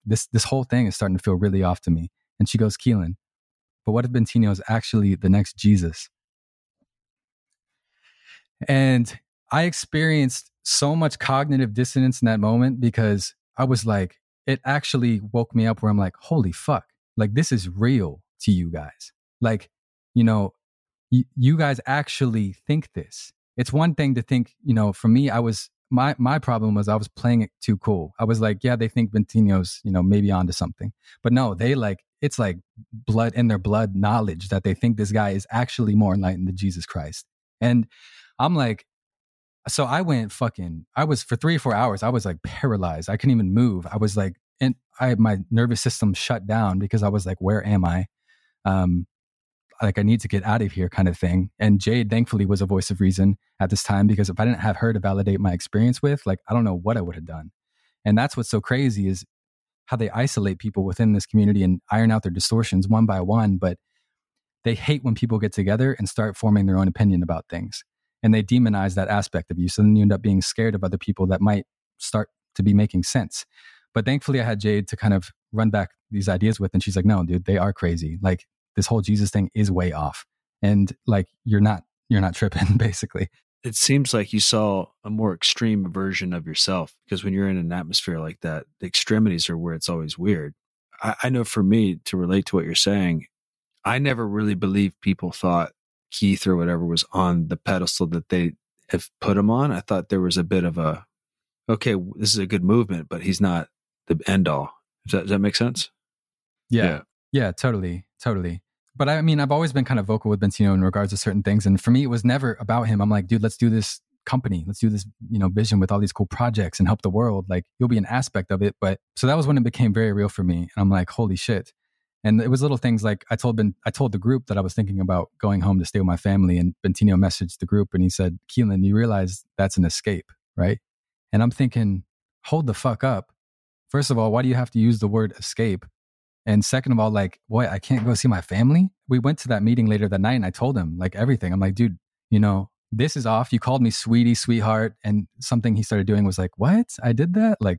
This whole thing is starting to feel really off to me. And she goes, Keilan, but what if Bentinho is actually the next Jesus? And I experienced so much cognitive dissonance in that moment because I was like, it actually woke me up where I'm like, holy fuck, like, this is real to you guys. Like, you know, you guys actually think this. It's one thing to think, you know, for me, I was, my problem was I was playing it too cool. I was like, yeah, they think Bentinho's, you know, maybe onto something. But no, they like, it's like blood in their blood knowledge that they think this guy is actually more enlightened than Jesus Christ. And I'm like, so I was for 3 or 4 hours, I was like paralyzed. I couldn't even move. I was like, and my nervous system shut down because I was like, where am I? Like, I need to get out of here kind of thing. And Jade, thankfully, was a voice of reason at this time, because if I didn't have her to validate my experience with, like, I don't know what I would have done. And that's what's so crazy is how they isolate people within this community and iron out their distortions one by one. But they hate when people get together and start forming their own opinion about things. And they demonize that aspect of you. So then you end up being scared of other people that might start to be making sense. But thankfully, I had Jade to kind of run back these ideas with. And she's like, no, dude, they are crazy. Like, this whole Jesus thing is way off. And like, you're not tripping, basically. It seems like you saw a more extreme version of yourself, because when you're in an atmosphere like that, the extremities are where it's always weird. I know for me, to relate to what you're saying, I never really believed people thought Keith or whatever was on the pedestal that they have put him on. I thought there was a bit of a, okay, this is a good movement, but he's not the end all. Does that make sense? Yeah, totally. But I mean, I've always been kind of vocal with Bentinho in regards to certain things. And for me, it was never about him. I'm like, dude, let's do this company. Let's do this, you know, vision with all these cool projects and help the world. Like, you'll be an aspect of it. But so that was when it became very real for me. And I'm like, holy shit. And it was little things like I told the group that I was thinking about going home to stay with my family. And Bentinho messaged the group and he said, Keilan, you realize that's an escape, right? And I'm thinking, hold the fuck up. First of all, why do you have to use the word escape? And second of all, like, boy, I can't go see my family. We went to that meeting later that night and I told him like everything. I'm like, dude, you know, this is off. You called me sweetie, sweetheart. And something he started doing was like, what? I did that? Like,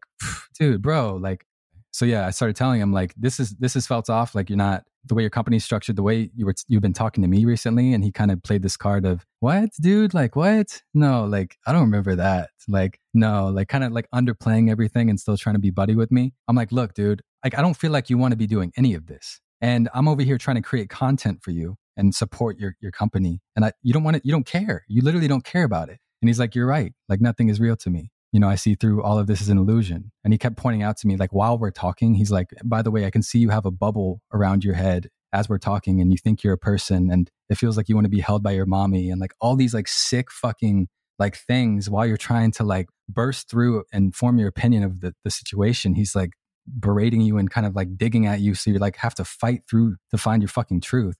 dude, bro. Like, so yeah, I started telling him like, this is felt off. Like, you're not, the way your company's structured, the way you've been talking to me recently. And he kind of played this card of, what, dude? Like, what? No, like, I don't remember that. Like, no, like, kind of like underplaying everything and still trying to be buddy with me. I'm like, look, dude, like, I don't feel like you want to be doing any of this. And I'm over here trying to create content for you and support your company. And you don't want it. You don't care. You literally don't care about it. And he's like, you're right. Like, nothing is real to me. You know, I see through all of this as an illusion. And he kept pointing out to me, like, while we're talking, he's like, by the way, I can see you have a bubble around your head as we're talking and you think you're a person and it feels like you want to be held by your mommy and like all these like sick fucking like things while you're trying to like burst through and form your opinion of the situation. He's like berating you and kind of like digging at you. So you like have to fight through to find your fucking truth.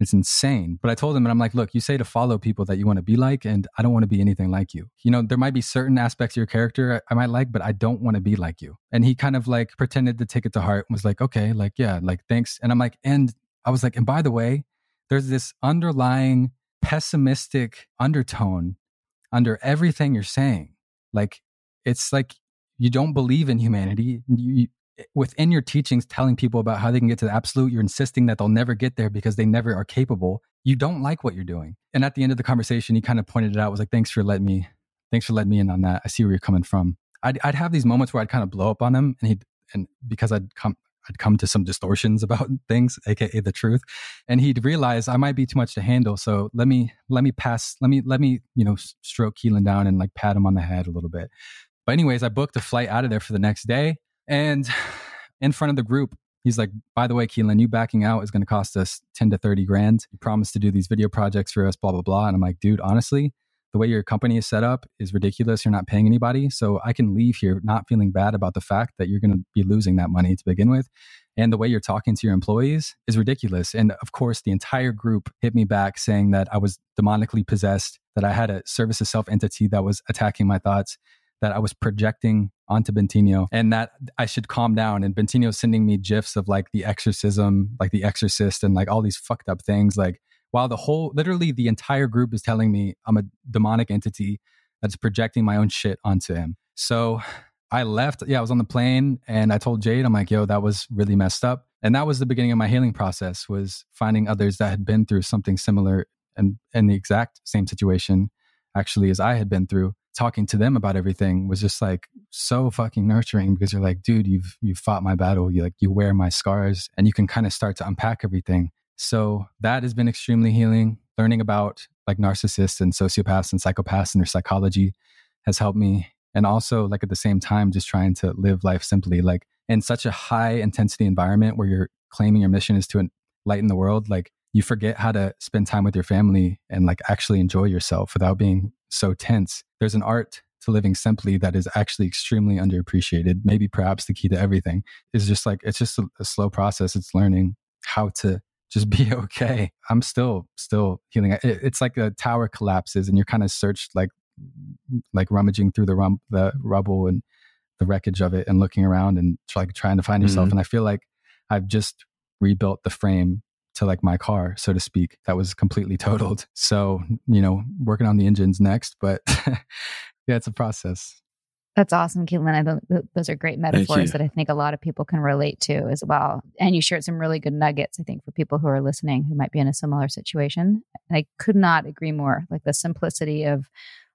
It's insane. But I told him, and I'm like, look, you say to follow people that you want to be like, and I don't want to be anything like you. You know, there might be certain aspects of your character I might like, but I don't want to be like you. And he kind of like pretended to take it to heart and was like, okay, like, yeah, like, thanks. And I'm like, and I was like, and by the way, there's this underlying pessimistic undertone under everything you're saying. Like, it's like, you don't believe in humanity. You within your teachings, telling people about how they can get to the absolute, you're insisting that they'll never get there because they never are capable. You don't like what you're doing. And at the end of the conversation, he kind of pointed it out. I was like, thanks for letting me in on that. I see where you're coming from. I'd have these moments where I'd kind of blow up on him, and because I'd come, I'd come to some distortions about things, aka the truth. And he'd realize I might be too much to handle. So let me stroke Keilan down and like pat him on the head a little bit. But anyways, I booked a flight out of there for the next day. And in front of the group, he's like, by the way, Keilan, you backing out is going to cost us 10 to 30 grand. You promised to do these video projects for us, blah, blah, blah. And I'm like, dude, honestly, the way your company is set up is ridiculous. You're not paying anybody. So I can leave here not feeling bad about the fact that you're going to be losing that money to begin with. And the way you're talking to your employees is ridiculous. And of course, the entire group hit me back saying that I was demonically possessed, that I had a service of self entity that was attacking my thoughts, that I was projecting onto Bentinho, and that I should calm down. And Bentinho's sending me gifs of like the exorcism, like the exorcist, and like all these fucked up things. Like, while literally the entire group is telling me I'm a demonic entity that's projecting my own shit onto him. So I left. Yeah, I was on the plane and I told Jade, I'm like, yo, that was really messed up. And that was the beginning of my healing process, was finding others that had been through something similar and in the exact same situation actually as I had been through. Talking to them about everything was just like so fucking nurturing, because you're like, dude, you've fought my battle. You wear my scars, and you can kind of start to unpack everything. So that has been extremely healing. Learning about like narcissists and sociopaths and psychopaths and their psychology has helped me. And also like at the same time, just trying to live life simply, like in such a high intensity environment where you're claiming your mission is to enlighten the world. Like you forget how to spend time with your family and like actually enjoy yourself without being so tense. There's an art to living simply that is actually extremely underappreciated. Maybe perhaps the key to everything is just like, it's just a slow process. It's learning how to just be okay. I'm still healing. It's like a tower collapses and you're kind of searched, like rummaging through the rubble and the wreckage of it and looking around and like trying to find yourself. Mm-hmm. And I feel like I've just rebuilt the frame to like my car, so to speak, that was completely totaled. So, working on the engines next, but yeah, it's a process. That's awesome, Keilan. Those are great metaphors that I think a lot of people can relate to as well. And you shared some really good nuggets, I think, for people who are listening who might be in a similar situation. And I could not agree more. Like the simplicity of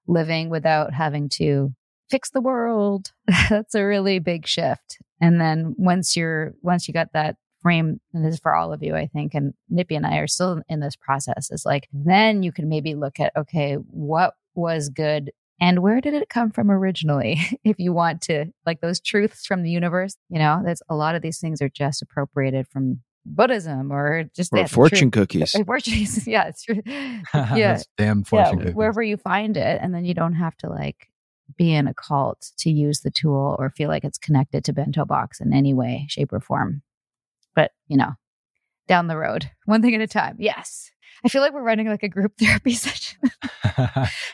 living without having to fix the world. That's a really big shift. And then once you got that frame, and this is for all of you, I think, and Nippy and I are still in this process, is like, then you can maybe look at, okay, what was good and where did it come from originally? If you want to, like those truths from the universe, that's a lot of these things are just appropriated from Buddhism or just fortune cookies. Fortunes, yeah, it's true. Yeah, damn fortune cookies. Wherever you find it, and then you don't have to like be in a cult to use the tool or feel like it's connected to Bento Box in any way, shape, or form. But, down the road, one thing at a time. Yes. I feel like we're running like a group therapy session.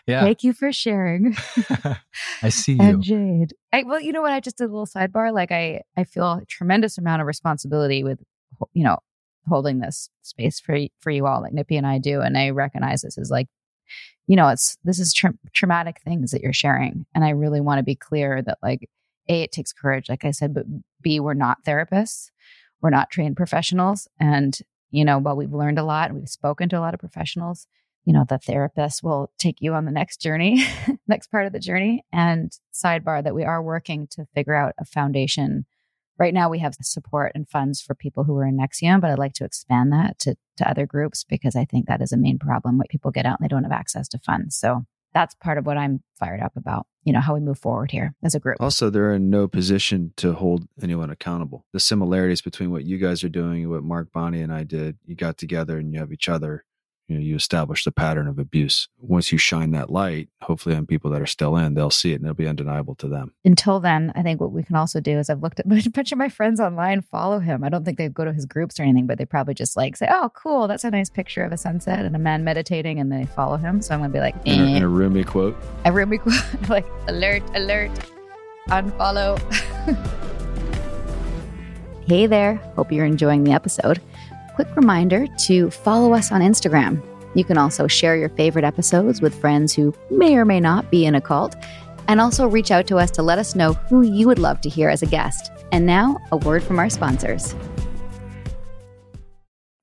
Yeah. Thank you for sharing. I see you. And Jade. Well, you know what? I just did a little sidebar. Like I feel a tremendous amount of responsibility with, holding this space for you all, like Nippy and I do. And I recognize this is like, this is traumatic things that you're sharing. And I really want to be clear that like, A, it takes courage, like I said, but B, we're not therapists. We're not trained professionals. And, while we've learned a lot and we've spoken to a lot of professionals, the therapist will take you on the next journey, next part of the journey. And sidebar that we are working to figure out a foundation. Right now we have support and funds for people who are in NXIVM, but I'd like to expand that to other groups, because I think that is a main problem when people get out and they don't have access to funds. So that's part of what I'm fired up about, how we move forward here as a group. Also, they're in no position to hold anyone accountable. The similarities between what you guys are doing and what Mark, Bonnie, and I did, you got together and you have each other, you establish the pattern of abuse. Once you shine that light, hopefully on people that are still in, they'll see it and it'll be undeniable to them. Until then, I think what we can also do is I've looked at a bunch of my friends online, follow him. I don't think they go to his groups or anything, but they probably just like say, oh, cool, that's a nice picture of a sunset and a man meditating, and they follow him. So I'm going to be like, eh. And a Rumi quote. A Rumi quote. Like, alert, unfollow. Hey there. Hope you're enjoying the episode. Quick reminder to follow us on Instagram. You can also share your favorite episodes with friends who may or may not be in a cult, and also reach out to us to let us know who you would love to hear as a guest. And now, a word from our sponsors.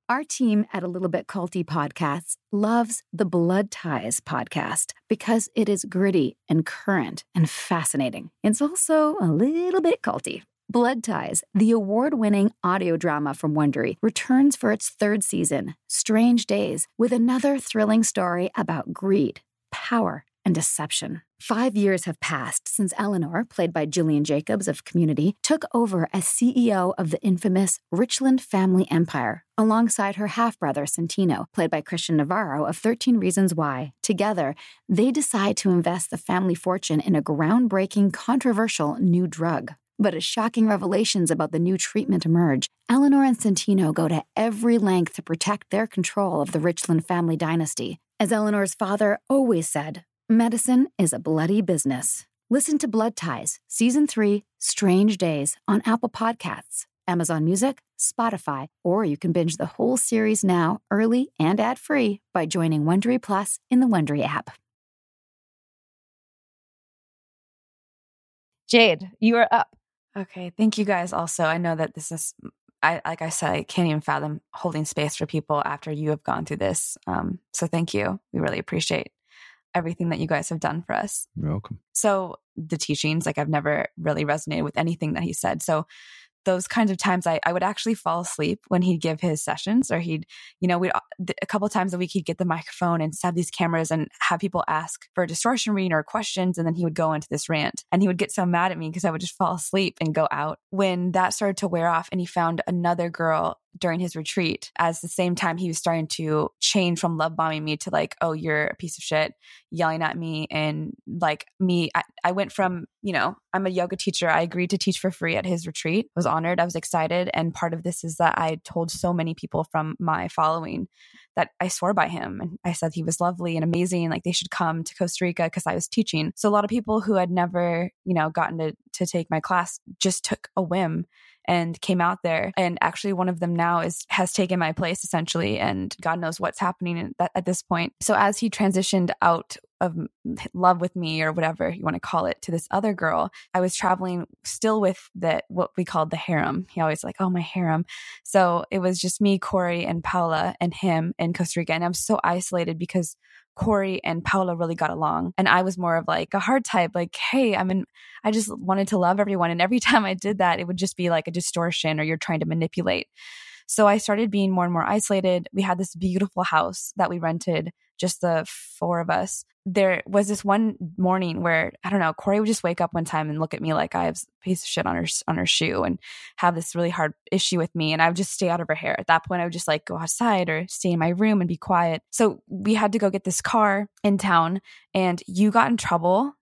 Our team at A Little Bit Culty Podcasts loves the Blood Ties podcast because it is gritty and current and fascinating. It's also a little bit culty. Blood Ties, the award-winning audio drama from Wondery, returns for its third season, Strange Days, with another thrilling story about greed, power, and deception. 5 years have passed since Eleanor, played by Julian Jacobs of Community, took over as CEO of the infamous Richland family empire, alongside her half-brother, Santino, played by Christian Navarro of 13 Reasons Why. Together, they decide to invest the family fortune in a groundbreaking, controversial new drug. But as shocking revelations about the new treatment emerge, Eleanor and Santino go to every length to protect their control of the Richland family dynasty. As Eleanor's father always said, medicine is a bloody business. Listen to Blood Ties, Season 3, Strange Days, on Apple Podcasts, Amazon Music, Spotify, or you can binge the whole series now, early and ad-free, by joining Wondery Plus in the Wondery app. Jade, you are up. Okay, thank you guys also. I know that this is, I can't even fathom holding space for people after you have gone through this. So thank you. We really appreciate everything that you guys have done for us. You're welcome. So the teachings, I've never really resonated with anything that he said. So those kinds of times I would actually fall asleep when he'd give his sessions, or we'd a couple times a week, he'd get the microphone and have these cameras and have people ask for a distortion reading or questions. And then he would go into this rant, and he would get so mad at me because I would just fall asleep and go out. When that started to wear off and he found another girl during his retreat, as the same time he was starting to change from love bombing me to oh, you're a piece of shit, yelling at me. And I went from, I'm a yoga teacher. I agreed to teach for free at his retreat. I was honored. I was excited. And part of this is that I told so many people from my following that I swore by him. And I said he was lovely and amazing. They should come to Costa Rica because I was teaching. So a lot of people who had never, gotten to take my class just took a whim and came out there. And actually one of them now has taken my place essentially, and God knows what's happening at this point. So as he transitioned out of love with me, or whatever you want to call it, to this other girl, I was traveling still with what we called the harem. He always oh, my harem. So it was just me, Corey, and Paola, and him in Costa Rica. And I'm so isolated because Corey and Paola really got along. And I was more of a hard type, hey, I just wanted to love everyone. And every time I did that, it would just be a distortion, or you're trying to manipulate. So I started being more and more isolated. We had this beautiful house that we rented, just the four of us. There was this one morning where, I don't know, Corey would just wake up one time and look at me like I was a piece of shit on her shoe, and have this really hard issue with me. And I would just stay out of her hair. At that point, I would just go outside or stay in my room and be quiet. So we had to go get this car in town, and you got in trouble.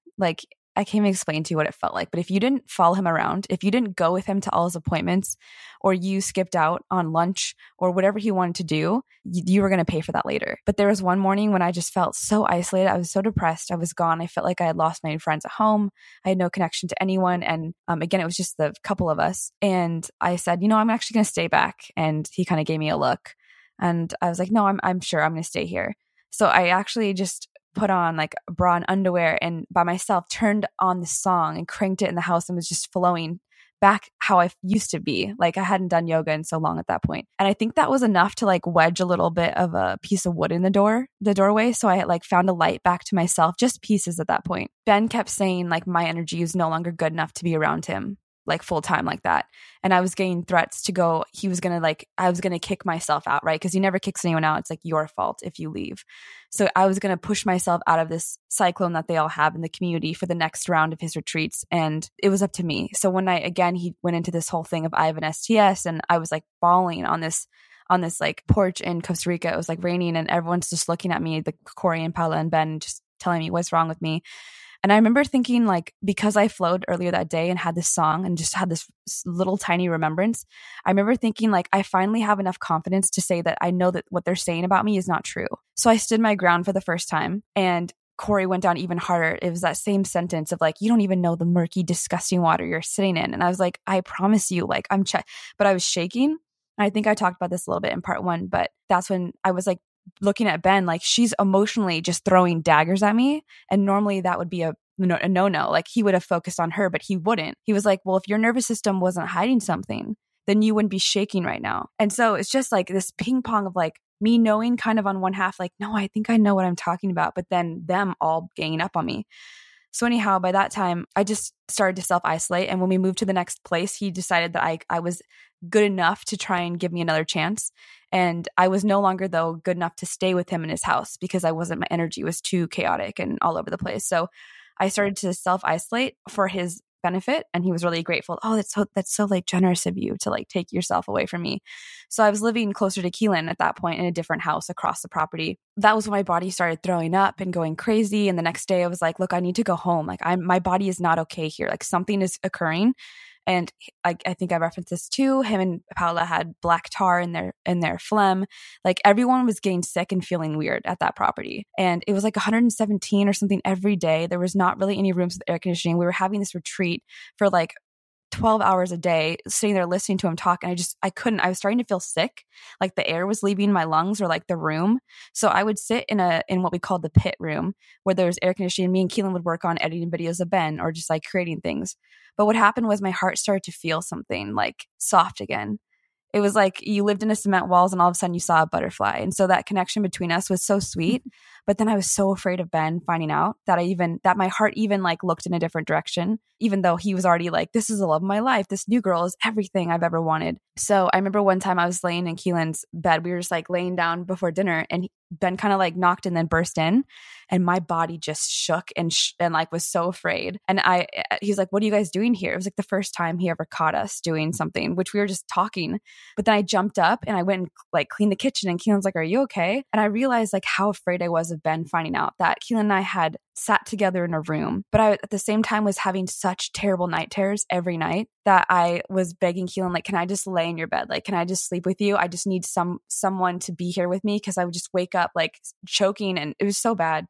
I can't even explain to you what it felt like. But if you didn't follow him around, if you didn't go with him to all his appointments, or you skipped out on lunch or whatever he wanted to do, you were going to pay for that later. But there was one morning when I just felt so isolated. I was so depressed. I was gone. I felt like I had lost my friends at home. I had no connection to anyone. And again, it was just the couple of us. And I said, I'm actually going to stay back. And he kind of gave me a look. And I was like, no, I'm sure I'm going to stay here. So I actually just put on a bra and underwear, and by myself turned on the song and cranked it in the house, and was just flowing back how I used to be. I hadn't done yoga in so long at that point. And I think that was enough to wedge a little bit of a piece of wood in the doorway. So I had found a light back to myself, just pieces at that point. Ben kept saying my energy is no longer good enough to be around him full time that. And I was getting threats to go, he was going to I was going to kick myself out, right? Because he never kicks anyone out. It's your fault if you leave. So I was going to push myself out of this cyclone that they all have in the community for the next round of his retreats. And it was up to me. So one night, again, he went into this whole thing of I have an STS, and I was bawling on this porch in Costa Rica. It was raining, and everyone's just looking at me, Corey and Paola and Ben, just telling me what's wrong with me. And I remember thinking because I flowed earlier that day and had this song and just had this little tiny remembrance, I remember thinking I finally have enough confidence to say that I know that what they're saying about me is not true. So I stood my ground for the first time, and Corey went down even harder. It was that same sentence of you don't even know the murky, disgusting water you're sitting in. And I was I promise you, I'm but I was shaking. And I think I talked about this a little bit in part one, but that's when I was looking at Ben, she's emotionally just throwing daggers at me. And normally that would be a no-no. He would have focused on her, but he wouldn't. He was well, if your nervous system wasn't hiding something, then you wouldn't be shaking right now. And so it's just this ping pong of me knowing kind of on one half, no, I think I know what I'm talking about, but then them all ganging up on me. So anyhow, by that time, I just started to self-isolate. And when we moved to the next place, he decided that I was good enough to try and give me another chance. And I was no longer, though, good enough to stay with him in his house because my energy was too chaotic and all over the place. So I started to self-isolate for his benefit, and he was really grateful. Oh, that's so like generous of you to like take yourself away from me. So I was living closer to Keilan at that point in a different house across the property. That was when my body started throwing up and going crazy. And the next day I was like, look, I need to go home. Like my body is not okay here. Like something is occurring. And I think I referenced this too. Him and Paola had black tar in their phlegm. Like everyone was getting sick and feeling weird at that property. And it was like 117 or something every day. There was not really any rooms with air conditioning. We were having this retreat for like 12 hours a day, sitting there listening to him talk. And I was starting to feel sick. Like the air was leaving my lungs or like the room. So I would sit in what we called the pit room where there was air conditioning. Me and Keilan would work on editing videos of Ben or just like creating things. But what happened was my heart started to feel something like soft again. It was like you lived in a cement walls and all of a sudden you saw a butterfly. And so that connection between us was so sweet. But then I was so afraid of Ben finding out that my heart even like looked in a different direction, even though he was already like, this is the love of my life. This new girl is everything I've ever wanted. So I remember one time I was laying in Keilan's bed. We were just like laying down before dinner, and Ben kind of like knocked and then burst in, and my body just shook and like was so afraid. And he's like, what are you guys doing here? It was like the first time he ever caught us doing something, which we were just talking. But then I jumped up and I went and like cleaned the kitchen, and Keilan's like, are you okay? And I realized like how afraid I was of Ben finding out that Keilan and I had sat together in a room, but I at the same time was having such terrible night terrors every night that I was begging Keilan, like, can I just lay in your bed? Like, can I just sleep with you? I just need someone to be here with me, because I would just wake up like choking, and it was so bad.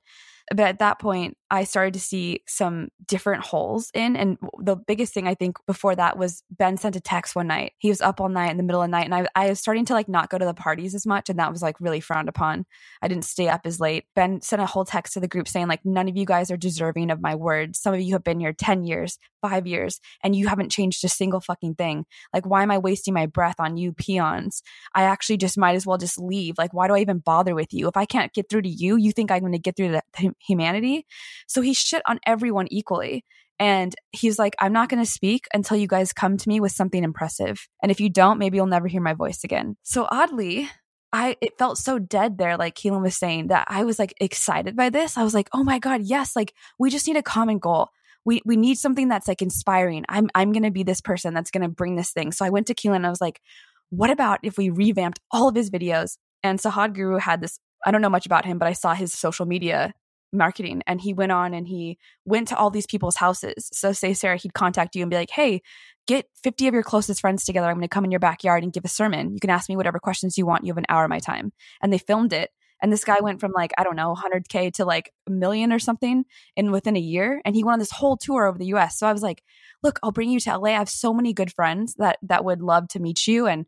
But at that point, I started to see some different holes in. And the biggest thing I think before that was Ben sent a text one night. He was up all night in the middle of the night. And I was starting to like not go to the parties as much. And that was like really frowned upon. I didn't stay up as late. Ben sent a whole text to the group saying like, none of you guys are deserving of my words. Some of you have been here 10 years, 5 years, and you haven't changed a single fucking thing. Like, why am I wasting my breath on you peons? I actually just might as well just leave. Like, why do I even bother with you? If I can't get through to you, you think I'm going to get through to humanity? So he shit on everyone equally. And he's like, I'm not going to speak until you guys come to me with something impressive. And if you don't, maybe you'll never hear my voice again. So oddly, it felt so dead there, like Keilan was saying, that I was like excited by this. I was like, oh my God, yes. Like, we just need a common goal. We need something that's like inspiring. I'm going to be this person that's going to bring this thing. So I went to Keilan and I was like, what about if we revamped all of his videos? And Sahad Guru had this, I don't know much about him, but I saw his social media marketing, and he went on and he went to all these people's houses. So say, Sarah, he'd contact you and be like, hey, get 50 of your closest friends together. I'm going to come in your backyard and give a sermon. You can ask me whatever questions you want. You have an hour of my time. And they filmed it. And this guy went from like, I don't know, 100K to like a million or something in within a year. And he went on this whole tour over the US. So I was like, look, I'll bring you to LA. I have so many good friends that would love to meet you and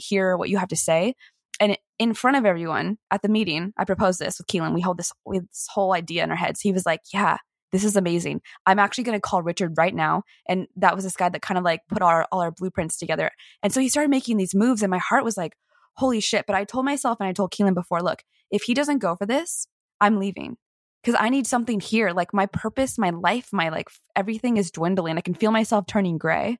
hear what you have to say. And in front of everyone at the meeting, I proposed this with Keilan. We had this whole idea in our heads. He was like, yeah, this is amazing. I'm actually going to call Richard right now. And that was this guy that kind of like put all our blueprints together. And so he started making these moves, and my heart was like, holy shit. But I told myself, and I told Keilan before, look, if he doesn't go for this, I'm leaving. Because I need something here. Like, my purpose, my life, my like everything is dwindling. I can feel myself turning gray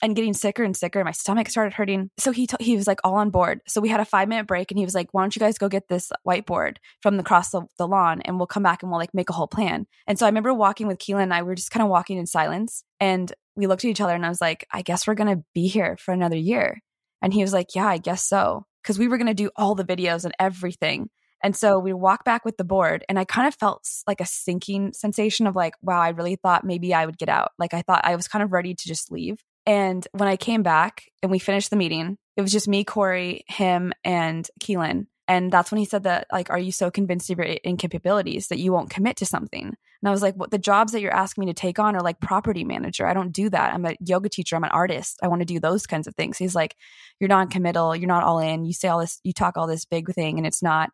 and getting sicker and sicker. My stomach started hurting. So he was like all on board. So we had a 5-minute break, and he was like, why don't you guys go get this whiteboard from across the lawn, and we'll come back and we'll like make a whole plan. And so I remember walking with Keilan, and I were just kind of walking in silence, and we looked at each other, and I was like, I guess we're going to be here for another year. And he was like, yeah, I guess so. Because we were going to do all the videos and everything. And so we walked back with the board, and I kind of felt like a sinking sensation of like, wow, I really thought maybe I would get out. Like, I thought I was kind of ready to just leave. And when I came back and we finished the meeting, it was just me, Corey, him, and Keilan. And that's when he said that, like, are you so convinced of your incapabilities that you won't commit to something? And I was like, what, the jobs that you're asking me to take on are like property manager. I don't do that. I'm a yoga teacher. I'm an artist. I want to do those kinds of things. He's like, you're non-committal. You're not all in. You say all this, you talk all this big thing, and it's not.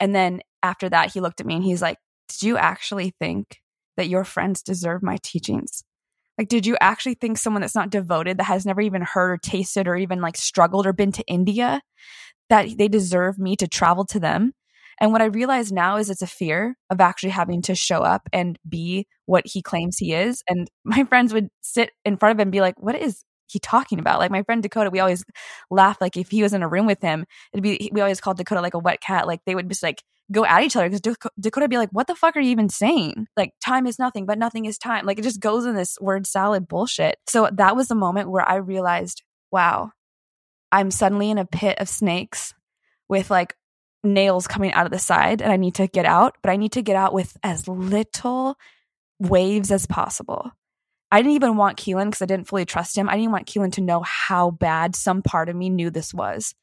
And then after that, he looked at me and he's like, did you actually think that your friends deserve my teachings? Like, did you actually think someone that's not devoted, that has never even heard or tasted or even like struggled or been to India, that they deserve me to travel to them? And what I realize now is it's a fear of actually having to show up and be what he claims he is. And my friends would sit in front of him and be like, what is he talking about? Like my friend Dakota, we always laugh. Like if he was in a room with him, we always called Dakota like a wet cat. Like they would just like go at each other because Dakota would be like, what the fuck are you even saying? Like time is nothing, but nothing is time. Like it just goes in this word salad bullshit. So that was the moment where I realized, wow, I'm suddenly in a pit of snakes with like nails coming out of the side and I need to get out, but I need to get out with as little waves as possible. I didn't even want Keilan, because I didn't fully trust him. I didn't want Keilan to know how bad some part of me knew this was.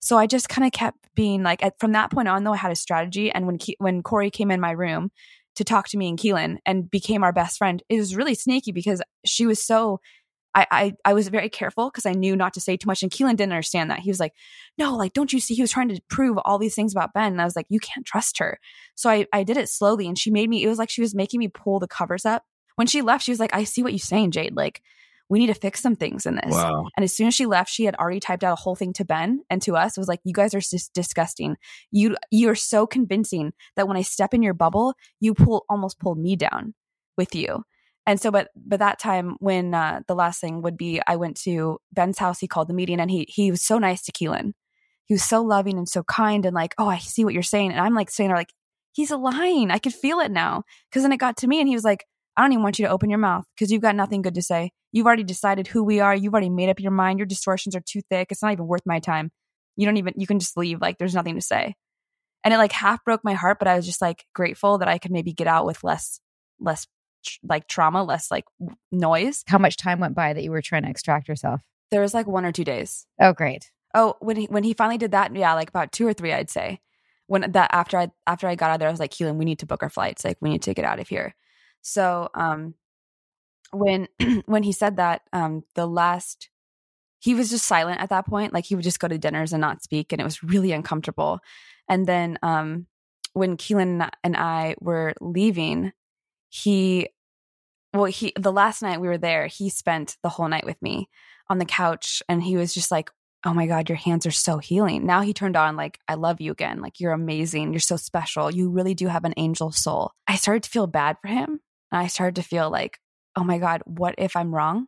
So I just kind of kept being like, from that point on though, I had a strategy. And when Corey came in my room to talk to me and Keilan and became our best friend, it was really sneaky because she was so... I was very careful because I knew not to say too much. And Keilan didn't understand that. He was like, no, like, don't you see? He was trying to prove all these things about Ben. And I was like, you can't trust her. So I did it slowly. And she made me, it was like she was making me pull the covers up. When she left, she was like, I see what you're saying, Jade. Like, we need to fix some things in this. Wow. And as soon as she left, she had already typed out a whole thing to Ben and to us. It was like, you guys are just disgusting. You're so convincing that when I step in your bubble, you almost pulled me down with you. And so, but that time when the last thing would be, I went to Ben's house. He called the meeting, and he was so nice to Keilan. He was so loving and so kind, and like, oh, I see what you're saying. And I'm like saying, like, he's lying. I could feel it now, because then it got to me, and he was like, I don't even want you to open your mouth because you've got nothing good to say. You've already decided who we are. You've already made up your mind. Your distortions are too thick. It's not even worth my time. You can just leave. Like, there's nothing to say. And it like half broke my heart, but I was just like grateful that I could maybe get out with less. Like trauma, less like noise. How much time went by that you were trying to extract yourself? There was like 1 or 2 days. Oh, great. Oh, when he finally did that, yeah, like about 2 or 3, I'd say. When that after I got out of there, I was like, Keilan, we need to book our flights. Like we need to get out of here. So when he said that, he was just silent at that point. Like he would just go to dinners and not speak, and it was really uncomfortable. And then when Keilan and I were leaving, the last night we were there, he spent the whole night with me on the couch, and he was just like, oh my God, your hands are so healing. Now he turned on like, I love you again. Like you're amazing. You're so special. You really do have an angel soul. I started to feel bad for him. And I started to feel like, oh my God, what if I'm wrong?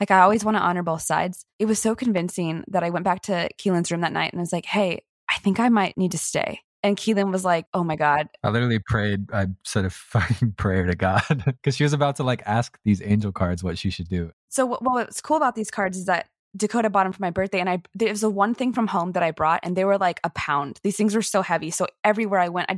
Like I always want to honor both sides. It was so convincing that I went back to Keilan's room that night and I was like, hey, I think I might need to stay. And Keilan was like, oh my God. I literally prayed. I said a fucking prayer to God because she was about to like ask these angel cards what she should do. So what's cool about these cards is that Dakota bought them for my birthday. And it was the one thing from home that I brought, and they were like a pound. These things were so heavy. So everywhere I went,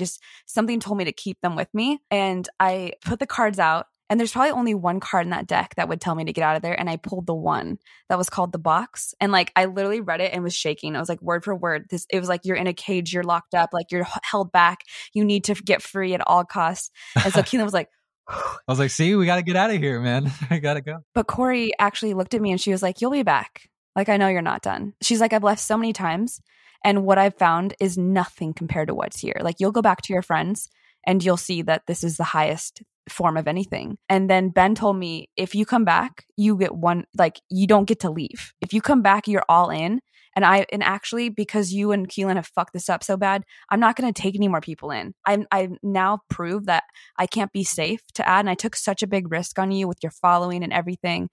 something told me to keep them with me. And I put the cards out, and there's probably only one card in that deck that would tell me to get out of there. And I pulled the one that was called the box. And like, I literally read it and was shaking. I was like, word for word. It was like, you're in a cage, you're locked up, like you're held back. You need to get free at all costs. And so Keilan was like, I was like, see, we got to get out of here, man. I got to go. But Corey actually looked at me and she was like, you'll be back. Like, I know you're not done. She's like, I've left so many times. And what I've found is nothing compared to what's here. Like, you'll go back to your friends and you'll see that this is the highest form of anything. And then Ben told me, if you come back, you get one, like you don't get to leave. If you come back, you're all in. And actually, because you and Keilan have fucked this up so bad, I'm not going to take any more people in. I've now proved that I can't be safe to add. And I took such a big risk on you with your following and everything.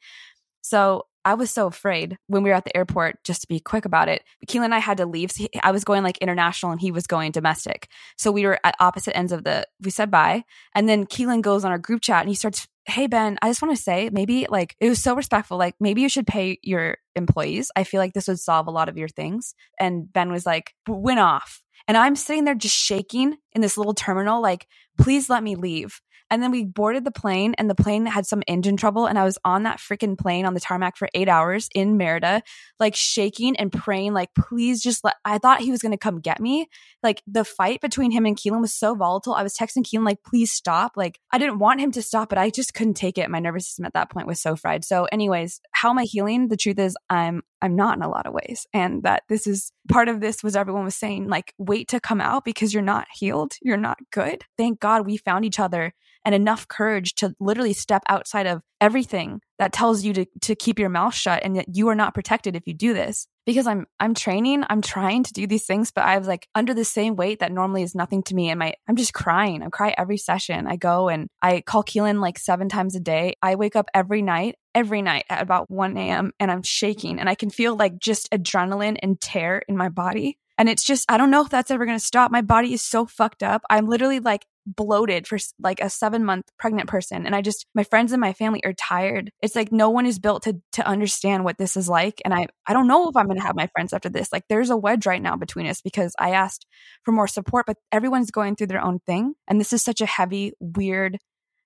So I was so afraid when we were at the airport, just to be quick about it. Keilan and I had to leave. So I was going like international and he was going domestic. So we were at opposite ends of we said bye. And then Keilan goes on our group chat and he starts, hey, Ben, I just want to say maybe like, it was so respectful. Like maybe you should pay your employees. I feel like this would solve a lot of your things. And Ben was like, went off. And I'm sitting there just shaking in this little terminal, like, please let me leave. And then we boarded the plane, and the plane had some engine trouble. And I was on that freaking plane on the tarmac for 8 hours in Merida, like shaking and praying, like, please just I thought he was going to come get me. Like the fight between him and Keilan was so volatile. I was texting Keilan, like, please stop. Like I didn't want him to stop, but I just couldn't take it. My nervous system at that point was so fried. So anyways, how am I healing? The truth is I'm not in a lot of ways. And that this is part of this was everyone was saying, like, wait to come out because you're not healed. You're not good. Thank God we found each other and enough courage to literally step outside of everything that tells you to keep your mouth shut and that you are not protected if you do this. Because I'm training, I'm trying to do these things, but I was like under the same weight that normally is nothing to me. And I'm just crying. I cry every session. I go and I call Keilan like 7 times a day. I wake up every night at about 1 a.m. and I'm shaking and I can feel like just adrenaline and tear in my body. And it's just, I don't know if that's ever going to stop. My body is so fucked up. I'm literally like bloated for like a 7-month pregnant person. And I just, my friends and my family are tired. It's like no one is built to understand what this is like. And I don't know if I'm going to have my friends after this. Like there's a wedge right now between us because I asked for more support, but everyone's going through their own thing. And this is such a heavy, weird,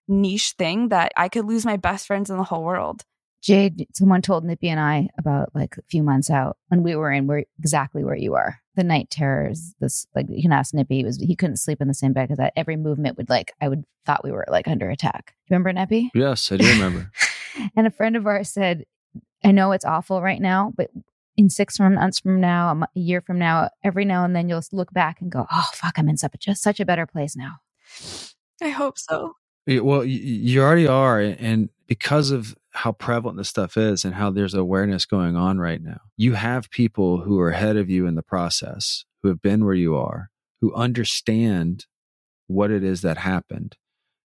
niche thing that I could lose my best friends in the whole world. Jade, someone told Nippy and I about like a few months out when we were in where exactly where you are. The night terrors, this like you can ask Nippy, he couldn't sleep in the same bed because that every movement would like I thought we were like under attack. Remember Nippy? Yes, I do remember. And a friend of ours said, I know it's awful right now, but in 6 months from now, a year from now, every now and then you'll look back and go, oh fuck, I'm in such a better place now. I hope so. Well, you already are. And because of how prevalent this stuff is and how there's awareness going on right now, you have people who are ahead of you in the process, who have been where you are, who understand what it is that happened,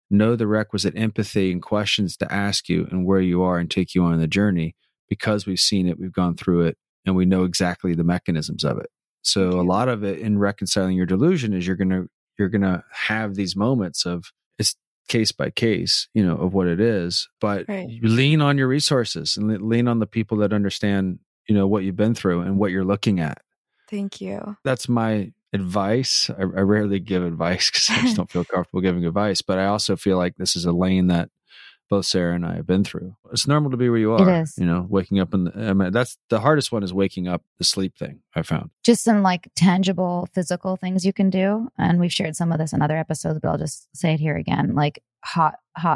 know the requisite empathy and questions to ask you and where you are and take you on the journey because we've seen it, we've gone through it, and we know exactly the mechanisms of it. So a lot of it in reconciling your delusion is you're going to have these moments of it's case by case, you know, of what it is, but right. You lean on your resources and lean on the people that understand, you know, what you've been through and what you're looking at. Thank you. That's my advice. I rarely give advice because I just don't feel comfortable giving advice, but I also feel like this is a lane that both Sarah and I have been through. It's normal to be where you are. It is. You know, waking up that's the hardest one is waking up, the sleep thing I found. Just some like tangible physical things you can do. And we've shared some of this in other episodes, but I'll just say it here again. Like hot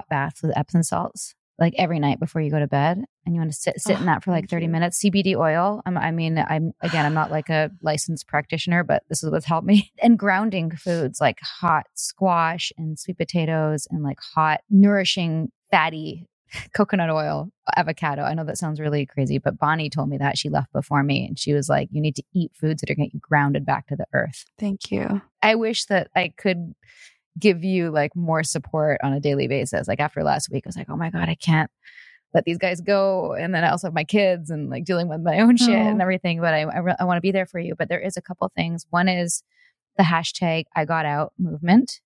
baths with Epsom salts, like every night before you go to bed. And you want to sit in that for like 30 minutes. CBD oil. I'm not like a licensed practitioner, but this is what's helped me. And grounding foods like hot squash and sweet potatoes and like hot nourishing fatty coconut oil, avocado. I know that sounds really crazy, but Bonnie told me that she left before me and she was like, you need to eat foods that are going to get you grounded back to the earth. Thank you. I wish that I could give you like more support on a daily basis. Like after last week, I was like, oh my God, I can't let these guys go. And then I also have my kids and like dealing with my own shit and everything, but I want to be there for you. But there is a couple things. One is the hashtag I Got Out movement.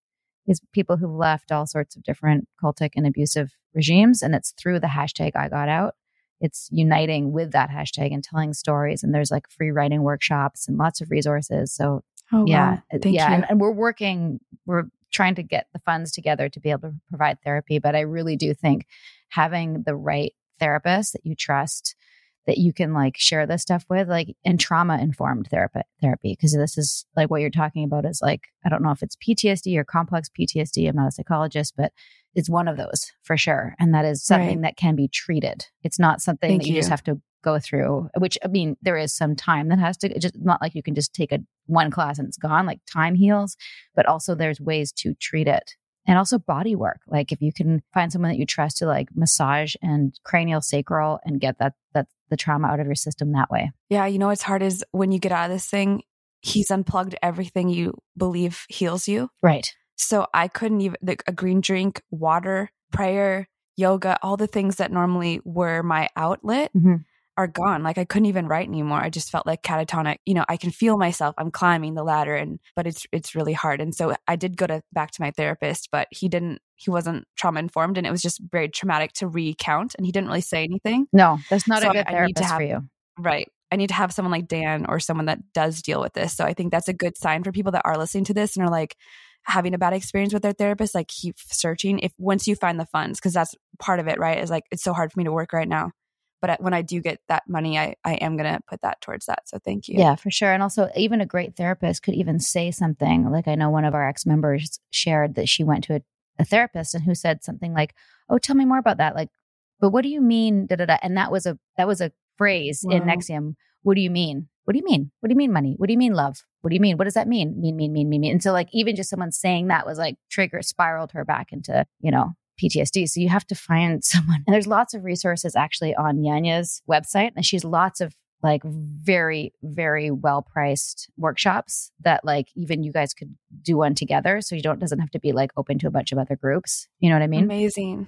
Is people who've left all sorts of different cultic and abusive regimes. And it's through the hashtag I Got Out. It's uniting with that hashtag and telling stories. And there's like free writing workshops and lots of resources. So wow. Thank you. And we're trying to get the funds together to be able to provide therapy. But I really do think having the right therapist that you trust, that you can like share this stuff with, like, and trauma informed therapy. Cause this is like what you're talking about is like, I don't know if it's PTSD or complex PTSD. I'm not a psychologist, but it's one of those for sure. And that is something that can be treated. It's not something that you just have to go through, which I mean, there is some time that has to, it's just not like you can just take one class and it's gone, like time heals, but also there's ways to treat it. And also body work. Like if you can find someone that you trust to like massage and cranial sacral and get that the trauma out of your system that way. Yeah. You know, what's hard is when you get out of this thing, he's unplugged everything you believe heals you. Right. So I couldn't even, a green drink, water, prayer, yoga, all the things that normally were my outlet are gone. Like I couldn't even write anymore. I just felt like catatonic. You know, I can feel myself. I'm climbing the ladder, but it's really hard. And so I did go back to my therapist, but he wasn't trauma informed, and it was just very traumatic to recount. And he didn't really say anything. No, that's not a good therapist for you, right? I need to have someone like Dan or someone that does deal with this. So I think that's a good sign for people that are listening to this and are like having a bad experience with their therapist. Like keep searching. If once you find the funds, because that's part of it, right? Is like it's so hard for me to work right now. But when I do get that money, I am going to put that towards that. So thank you. Yeah, for sure. And also even a great therapist could even say something. Like I know one of our ex-members shared that she went to a therapist and who said something like, oh, tell me more about that. Like, but what do you mean? Da, da, da. And that was a phrase in NXIVM. What do you mean? What do you mean? What do you mean money? What do you mean love? What do you mean? What does that mean? Mean. And so like even just someone saying that was like trigger spiraled her back into, you know, PTSD. So you have to find someone. And there's lots of resources actually on Yanya's website. And she's lots of like very, very well-priced workshops that like even you guys could do one together. So you doesn't have to be like open to a bunch of other groups. You know what I mean? Amazing.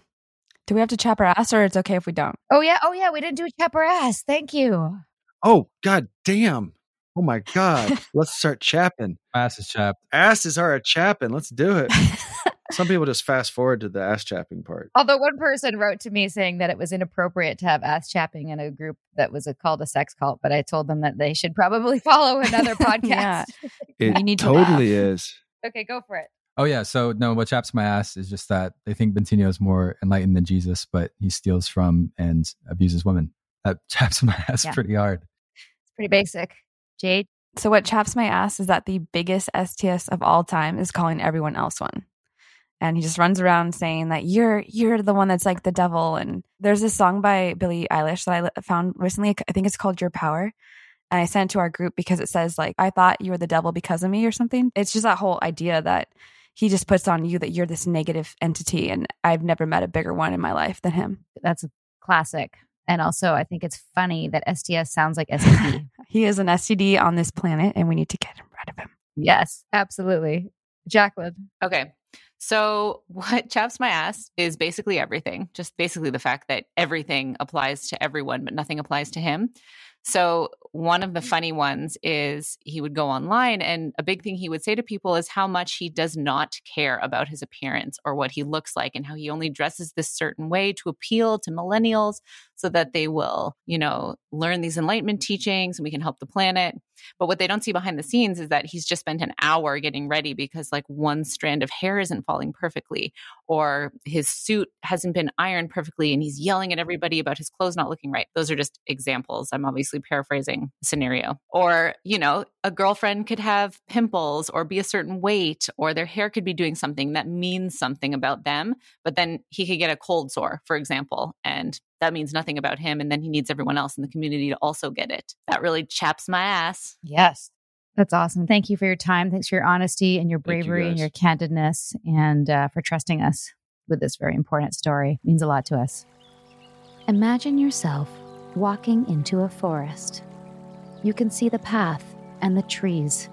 Do we have to chap our ass or it's okay if we don't? Oh yeah. We didn't do a chap our ass. Thank you. Oh, God damn. Oh my God. Let's start chapping. Ass is chapped. Asses are a chapping. Let's do it. Some people just fast forward to the ass chapping part. Although one person wrote to me saying that it was inappropriate to have ass chapping in a group that was called a sex cult, but I told them that they should probably follow another podcast. Yeah. It totally is. Okay, go for it. Oh yeah. So no, what chaps my ass is just that they think Bentinho is more enlightened than Jesus, but he steals from and abuses women. That chaps my ass pretty hard. It's pretty basic. Jade? So what chaps my ass is that the biggest STS of all time is calling everyone else one. And he just runs around saying that you're the one that's like the devil. And there's this song by Billie Eilish that I found recently. I think it's called Your Power. And I sent it to our group because it says like, I thought you were the devil because of me or something. It's just that whole idea that he just puts on you that you're this negative entity. And I've never met a bigger one in my life than him. That's a classic. And also, I think it's funny that STS sounds like STD. He is an STD on this planet, and we need to get rid of him. Yes, absolutely. Jacqueline. Okay. So what chaps my ass is basically everything, just basically the fact that everything applies to everyone, but nothing applies to him. So one of the funny ones is he would go online and a big thing he would say to people is how much he does not care about his appearance or what he looks like and how he only dresses this certain way to appeal to millennials so that they will, you know, learn these enlightenment teachings and we can help the planet. But what they don't see behind the scenes is that he's just spent an hour getting ready because like one strand of hair isn't falling perfectly or his suit hasn't been ironed perfectly and he's yelling at everybody about his clothes not looking right. Those are just examples. I'm obviously paraphrasing the scenario. Or, you know, a girlfriend could have pimples or be a certain weight or their hair could be doing something that means something about them. But then he could get a cold sore, for example, and that means nothing about him. And then he needs everyone else in the community to also get it. That really chaps my ass. Yes. That's awesome. Thank you for your time. Thanks for your honesty and your bravery and your candidness and for trusting us with this very important story. It means a lot to us. Imagine yourself walking into a forest. You can see the path and the trees.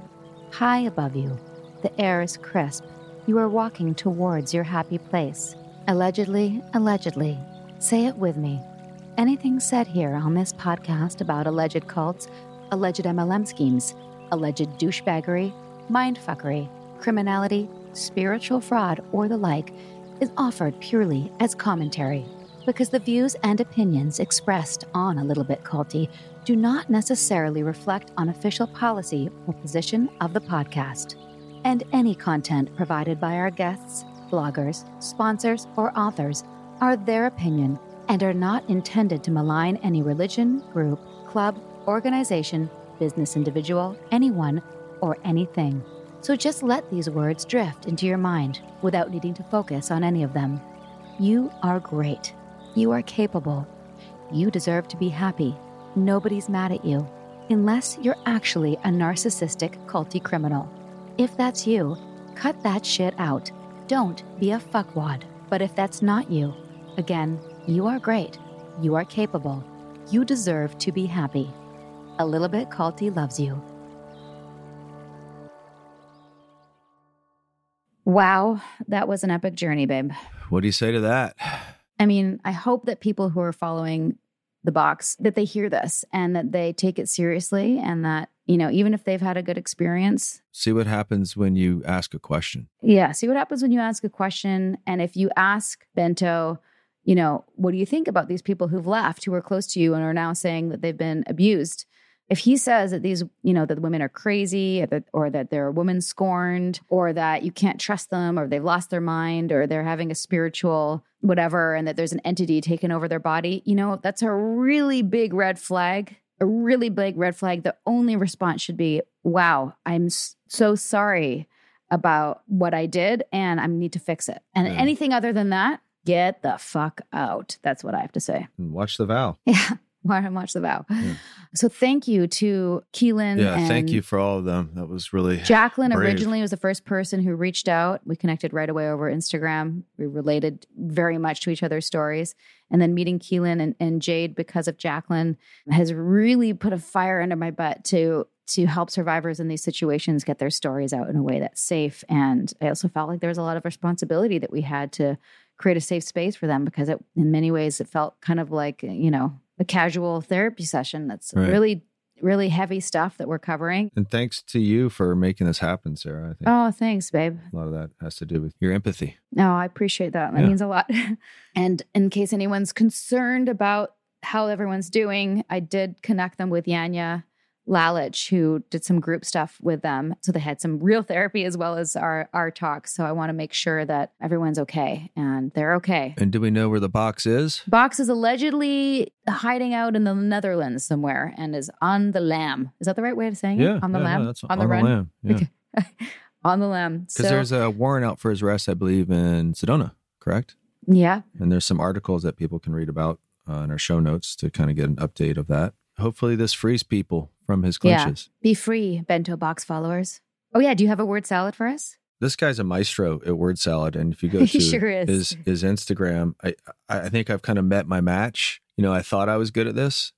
High above you, the air is crisp. You are walking towards your happy place. Allegedly. Say it with me. Anything said here on this podcast about alleged cults, alleged MLM schemes, alleged douchebaggery, mindfuckery, criminality, spiritual fraud, or the like is offered purely as commentary because the views and opinions expressed on A Little Bit Culty do not necessarily reflect on official policy or position of the podcast. And any content provided by our guests, bloggers, sponsors, or authors are their opinion and are not intended to malign any religion, group, club, organization, business individual, anyone, or anything. So just let these words drift into your mind without needing to focus on any of them. You are great. You are capable. You deserve to be happy. Nobody's mad at you, unless you're actually a narcissistic, culty criminal. If that's you, cut that shit out. Don't be a fuckwad. But if that's not you, again, you are great. You are capable. You deserve to be happy. A Little Bit Culty loves you. Wow, that was an epic journey, babe. What do you say to that? I mean, I hope that people who are following the box, that they hear this and that they take it seriously and that, you know, even if they've had a good experience. See what happens when you ask a question. Yeah, see what happens when you ask a question. And if you ask Bento, you know, what do you think about these people who've left, who are close to you and are now saying that they've been abused? If he says that these, you know, that the women are crazy or that they're women scorned or that you can't trust them or they've lost their mind or they're having a spiritual whatever and that there's an entity taking over their body, you know, that's a really big red flag. A really big red flag. The only response should be, wow, I'm so sorry about what I did and I need to fix it. And anything other than that, get the fuck out. That's what I have to say. And watch The Vow. Yeah. watch The Vow. Yeah. So thank you to Keilan. Yeah, and thank you for all of them. That was really Jacqueline brave. Originally was the first person who reached out. We connected right away over Instagram. We related very much to each other's stories. And then meeting Keilan and Jade because of Jacqueline has really put a fire under my butt to help survivors in these situations get their stories out in a way that's safe. And I also felt like there was a lot of responsibility that we had to create a safe space for them because it, in many ways it felt kind of like, you know, a casual therapy session. That's right. Really, really heavy stuff that we're covering. And thanks to you for making this happen, Sarah, I think. Oh, thanks, babe. A lot of that has to do with your empathy. No, I appreciate that. That means a lot. And in case anyone's concerned about how everyone's doing, I did connect them with Yanya Lalich, who did some group stuff with them. So they had some real therapy as well as our talks. So I want to make sure that everyone's okay and they're okay. And do we know where the box is? Box is allegedly hiding out in the Netherlands somewhere and is on the lam. Is that the right way of saying it? On the lam? No, on the run? Lam, yeah. Okay. On the lam. Because there's a warrant out for his arrest, I believe, in Sedona, correct? Yeah. And there's some articles that people can read about in our show notes to kind of get an update of that. Hopefully this frees people from his clutches. Yeah. Be free, Bento Box followers. Oh yeah, do you have a word salad for us? This guy's a maestro at word salad, and if you go to his Instagram, I think I've kind of met my match. You know, I thought I was good at this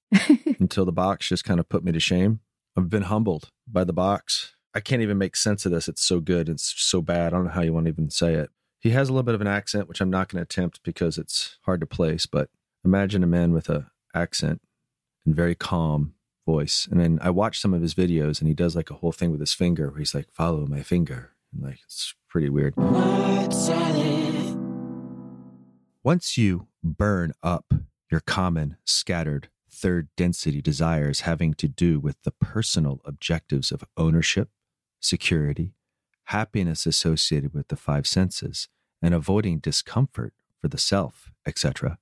until the box just kind of put me to shame. I've been humbled by the box. I can't even make sense of this. It's so good. It's so bad. I don't know how you want to even say it. He has a little bit of an accent, which I'm not going to attempt because it's hard to place, but imagine a man with an accent and very calm voice. And then I watched some of his videos and he does like a whole thing with his finger where he's like, follow my finger. And like, it's pretty weird. Once you burn up your common, scattered, third density desires having to do with the personal objectives of ownership, security, happiness associated with the five senses, and avoiding discomfort for the self, etc.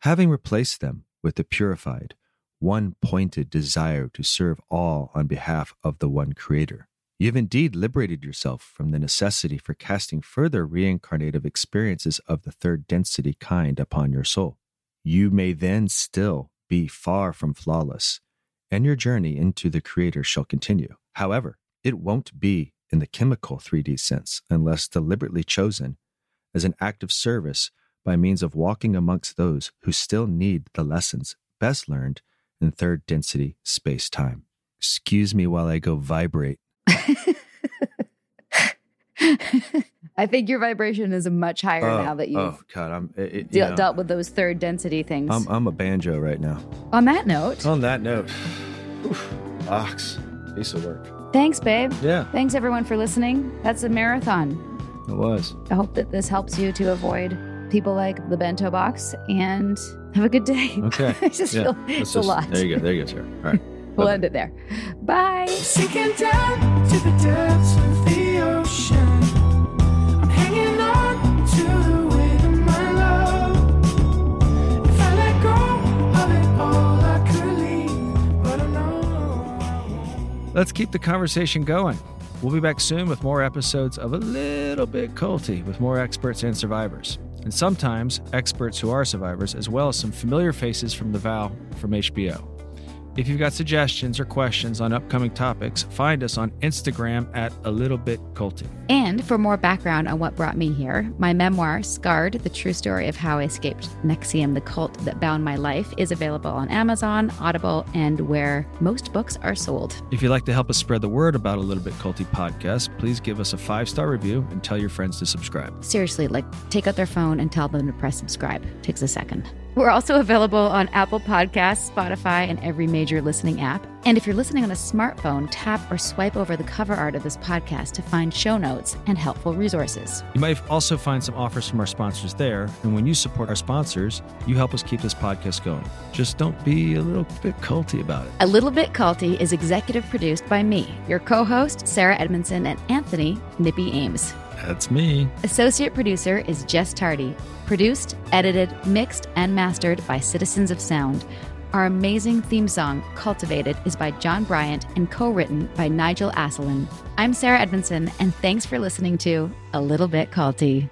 Having replaced them with the purified, one-pointed desire to serve all on behalf of the one creator, you have indeed liberated yourself from the necessity for casting further reincarnative experiences of the third density kind upon your soul. You may then still be far from flawless, and your journey into the creator shall continue. However, it won't be in the chemical 3D sense unless deliberately chosen as an act of service by means of walking amongst those who still need the lessons best learned in third density space-time. Excuse me while I go vibrate. I think your vibration is much higher now that you've dealt with those third density things. I'm a banjo right now. On that note. Oof, box. Piece of work. Thanks, babe. Yeah. Thanks, everyone, for listening. That's a marathon. It was. I hope that this helps you to avoid people like the Bento Box, and have a good day. Okay. I just feel it's a lot. There you go, Sarah. All right. We'll end it there. Bye. Sinking down to the depths of the ocean. I'm hanging on to the weight of my love. If I let go of it all, I could leave, but I know I won't. Let's keep the conversation going. We'll be back soon with more episodes of A Little Bit Culty with more experts and survivors. And sometimes experts who are survivors, as well as some familiar faces from The Vow from HBO. If you've got suggestions or questions on upcoming topics, find us on Instagram at A Little Bit Culty. And for more background on what brought me here, my memoir, Scarred, the true story of how I escaped NXIVM, the cult that bound my life, is available on Amazon, Audible, and where most books are sold. If you'd like to help us spread the word about A Little Bit Culty podcast, please give us a 5-star review and tell your friends to subscribe. Seriously, take out their phone and tell them to press subscribe. It takes a second. We're also available on Apple Podcasts, Spotify, and every major listening app. And if you're listening on a smartphone, tap or swipe over the cover art of this podcast to find show notes and helpful resources. You might also find some offers from our sponsors there. And when you support our sponsors, you help us keep this podcast going. Just don't be a little bit culty about it. A Little Bit Culty is executive produced by me, your co-host, Sarah Edmondson, and Anthony Nippy Ames. That's me. Associate producer is Jess Tardy. Produced, edited, mixed, and mastered by Citizens of Sound. Our amazing theme song, Cultivated, is by John Bryant and co-written by Nigel Asselin. I'm Sarah Edmondson, and thanks for listening to A Little Bit Culty.